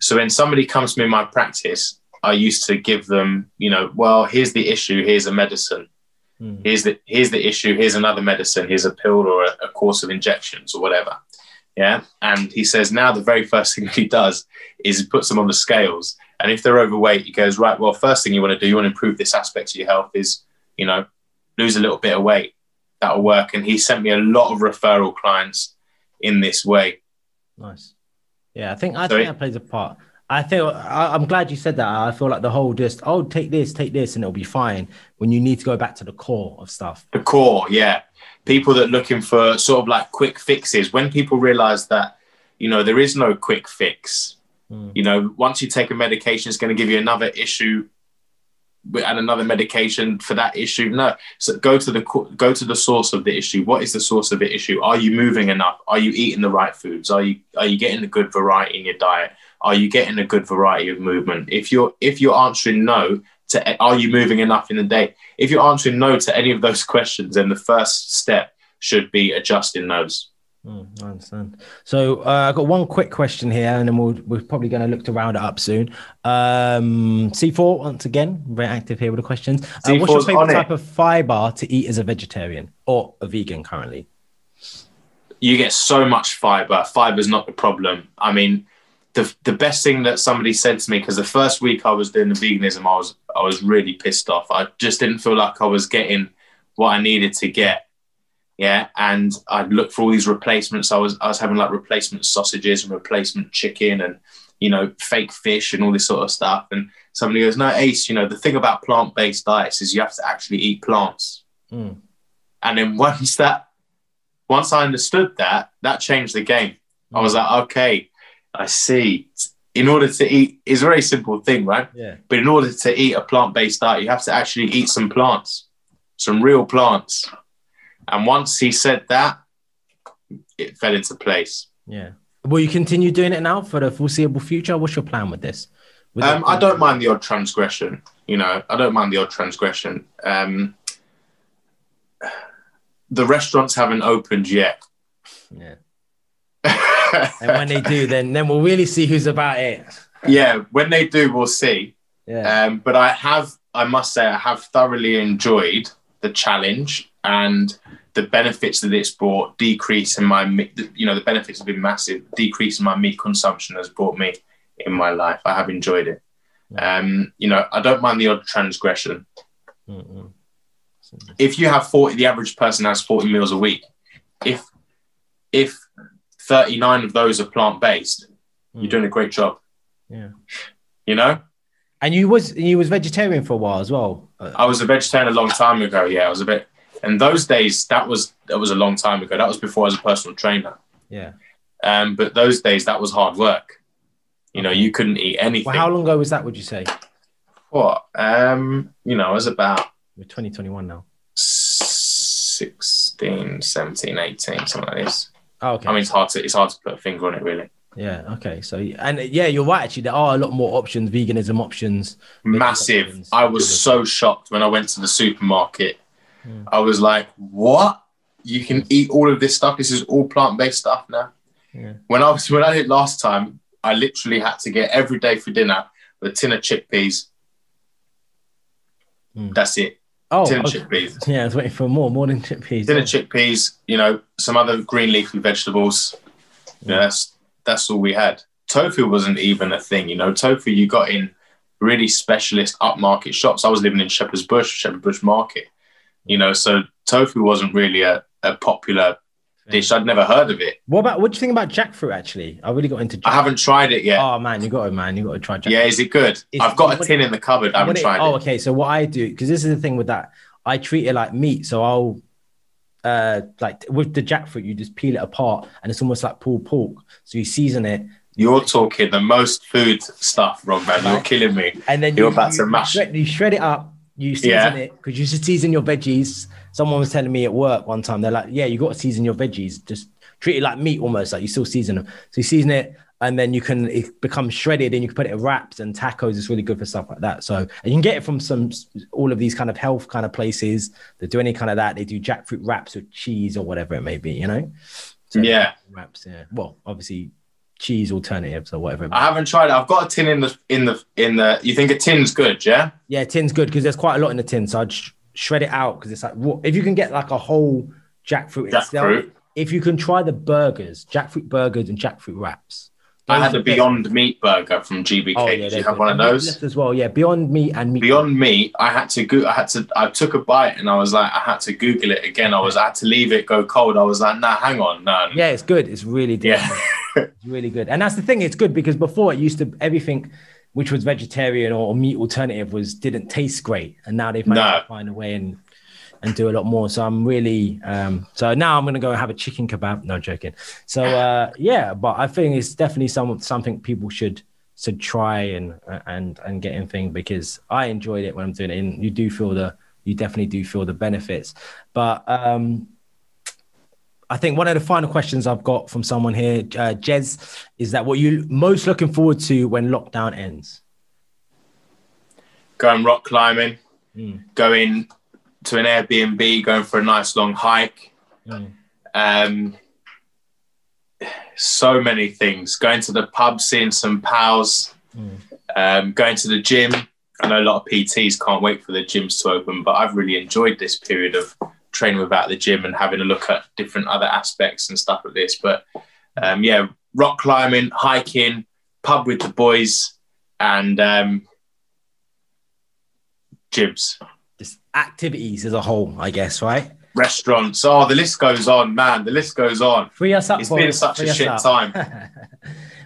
So when somebody comes to me in my practice, I used to give them, you know, well, here's the issue, here's a medicine." Mm. Here's the here's the issue, here's another medicine, here's a pill or a, a course of injections or whatever. Yeah. And he says now the very first thing he does is he puts them on the scales. And if they're overweight, he goes, right, well, first thing you want to do, you want to improve this aspect of your health is, you know, lose a little bit of weight. That'll work. And he sent me a lot of referral clients in this way. Nice. Yeah, I think I so think it, that plays a part. I feel I, I'm glad you said that. I feel like the whole just, oh, take this, take this, and it'll be fine, when you need to go back to the core of stuff. The core, yeah. People that are looking for sort of like quick fixes. When people realize that, you know, there is no quick fix. Mm. You know, once you take a medication, it's going to give you another issue and another medication for that issue. No, so go to the go to the source of the issue. What is the source of the issue? Are you moving enough? Are you eating the right foods? Are you are you getting a good variety in your diet? Are you getting a good variety of movement? If you're if you're answering no to, are you moving enough in the day? If you're answering no to any of those questions, then the first step should be adjusting those. Mm, I understand. So uh, I've got one quick question here, and then we'll, we're probably going to look to round it up soon. Um, C four, once again, very active here with the questions. Uh, what's your favorite type of fiber to eat as a vegetarian or a vegan currently? You get so much fiber. Fiber's not the problem. I mean, The the best thing that somebody said to me, because the first week I was doing the veganism, I was I was really pissed off. I just didn't feel like I was getting what I needed to get. Yeah. And I'd look for all these replacements. I was I was having like replacement sausages and replacement chicken and, you know, fake fish and all this sort of stuff. And somebody goes, no, Ace, you know, the thing about plant-based diets is you have to actually eat plants. Mm. And then once that once I understood that, that changed the game. Mm. I was like, okay. I see. In order to eat, it's a very simple thing, right? Yeah. But in order to eat a plant-based diet, you have to actually eat some plants. some real plants. And once he said that, it fell into place. Yeah. Will you continue doing it now for the foreseeable future? What's your plan with this? With um, I don't mind the odd transgression. You know, I don't mind the odd transgression. Um, the restaurants haven't opened yet. Yeah. And when they do, then then we'll really see who's about it. Yeah, when they do, we'll see. Yeah. Um, but I have, I must say, I have thoroughly enjoyed the challenge and the benefits that it's brought. Decrease in my, you know, the benefits have been massive. Decrease in my meat consumption has brought me in my life. I have enjoyed it. Yeah. Um, you know, I don't mind the odd transgression. Mm-mm. If you have forty, the average person has forty meals a week. If if thirty-nine of those are plant-based, mm. you're doing a great job. Yeah. You know? And you was you was vegetarian for a while as well. I was a vegetarian a long time ago. Yeah, I was a bit. And those days, that was that was a long time ago. That was before I was a personal trainer. Yeah. Um, but those days, that was hard work. You know, you couldn't eat anything. Well, how long ago was that? Would you say? What? Um, you know, I was about. We're twenty twenty-one now. sixteen, seventeen, eighteen, something like this. Oh, okay. I mean, it's hard to it's hard to put a finger on it, really. Yeah. Okay. So, and yeah, you're right. Actually, there are a lot more options, veganism options. Massive. Options. I was so shocked when I went to the supermarket. Mm. I was like, what? You can eat all of this stuff? This is all plant-based stuff now. Yeah. When I was, when I did last time, I literally had to get every day for dinner with a tin of chickpeas. Mm. That's it. Oh, tin of okay. chickpeas. Yeah, I was waiting for more, more than chickpeas. Tin of chickpeas, you know, some other green leafy vegetables. Yeah. You know, that's that's all we had. Tofu wasn't even a thing, you know. Tofu you got in really specialist upmarket shops. I was living in Shepherd's Bush, Shepherd's Bush Market, you know, so tofu wasn't really a, a popular dish. I'd never heard of it. What about what do you think about jackfruit? Actually, I really got into. Jackfruit. I haven't tried it yet. Oh man, you got it, man. You got to try jackfruit. Yeah, is it good? It's, I've got a tin it, in the cupboard. I haven't it, tried oh, it. Oh, okay. So what I do, because this is the thing with that, I treat it like meat. So I'll, uh, like with the jackfruit, you just peel it apart, and it's almost like pulled pork. So you season it. You're talking the most food stuff, Rob, man. You're killing me. And then you're you, about you, to mash. Shred, you shred it up. You season yeah. it because you should season your veggies. Someone was telling me at work one time, they're like, yeah, you got to season your veggies. Just treat it like meat almost, like you still season them. So you season it and then you can, it becomes shredded and you can put it in wraps and tacos. It's really good for stuff like that. So, and you can get it from some, all of these kind of health kind of places that do any kind of that. They do jackfruit wraps with cheese or whatever it may be, you know? So yeah. Wraps, yeah. Well, obviously cheese alternatives or whatever. I haven't tried it. I've got a tin in the in the in the. You think a tin's good, yeah? Yeah, tin's good because there's quite a lot in the tin. So I'd sh shred it out because it's like raw. If you can get like a whole jackfruit, jackfruit. Itself, if you can try the burgers, jackfruit burgers and jackfruit wraps. I had a Beyond Meat burger from G B K. Oh, yeah, did you have good. One of those as well? Yeah, Beyond Meat and meat Beyond Meat. I had to go. I had to. I took a bite and I was like, I had to Google it again. I was. I had to leave it go cold. I was like, nah, hang on, no. Yeah, it's good. It's really good. Yeah. It's really good. And that's the thing. It's good because before it used to everything which was vegetarian or meat alternative was didn't taste great, and now they've managed no. to find a way and and do a lot more. So I'm really um so now I'm gonna go have a chicken kebab. No, I'm joking. So uh yeah, but I think it's definitely some something people should should try and and and get in thing because I enjoyed it when I'm doing it, and you do feel the you definitely do feel the benefits. But um I think one of the final questions I've got from someone here, uh, Jez, is that what you most looking forward to when lockdown ends? Going rock climbing, mm. going to an Airbnb, going for a nice long hike. Mm. Um, so many things. Going to the pub, seeing some pals, mm. um, going to the gym. I know a lot of P Ts can't wait for the gyms to open, but I've really enjoyed this period of training without the gym and having a look at different other aspects and stuff like this. But um, yeah, rock climbing, hiking, pub with the boys, and um, gyms. Just activities as a whole, I guess, right? Restaurants. Oh, the list goes on, man. The list goes on. Free us up. It's been such a shit time.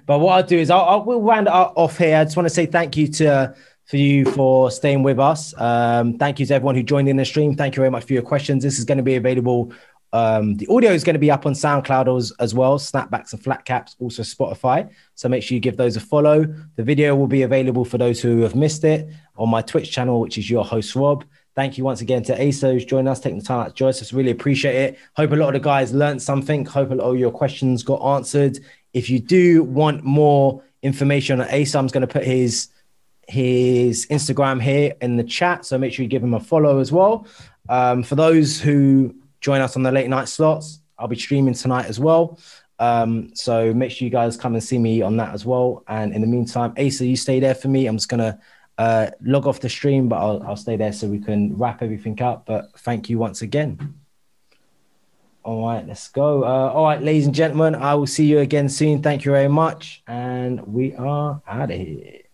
But what I'll do is I'll, I'll we'll round it off here. I just want to say thank you to. Uh, for you for staying with us. Um, thank you to everyone who joined in the stream. Thank you very much for your questions. This is going to be available. Um, the audio is going to be up on SoundCloud as, as well, Snapbacks and Flatcaps, also Spotify. So make sure you give those a follow. The video will be available for those who have missed it on my Twitch channel, which is YourHostRob. Thank you once again to Asa who's joined us, taking the time out to join us. Really appreciate it. Hope a lot of the guys learned something. Hope a lot of your questions got answered. If you do want more information on Asa, I'm going to put his, his Instagram here in the chat. So make sure you give him a follow as well. Um, for those who join us on the late night slots, I'll be streaming tonight as well. Um, so make sure you guys come and see me on that as well. And in the meantime, Asa, you stay there for me. I'm just going to Uh, log off the stream, but I'll, I'll stay there so we can wrap everything up. But thank you once again. All right, let's go. Uh, all right, ladies and gentlemen, I will see you again soon. Thank you very much. And we are out of here.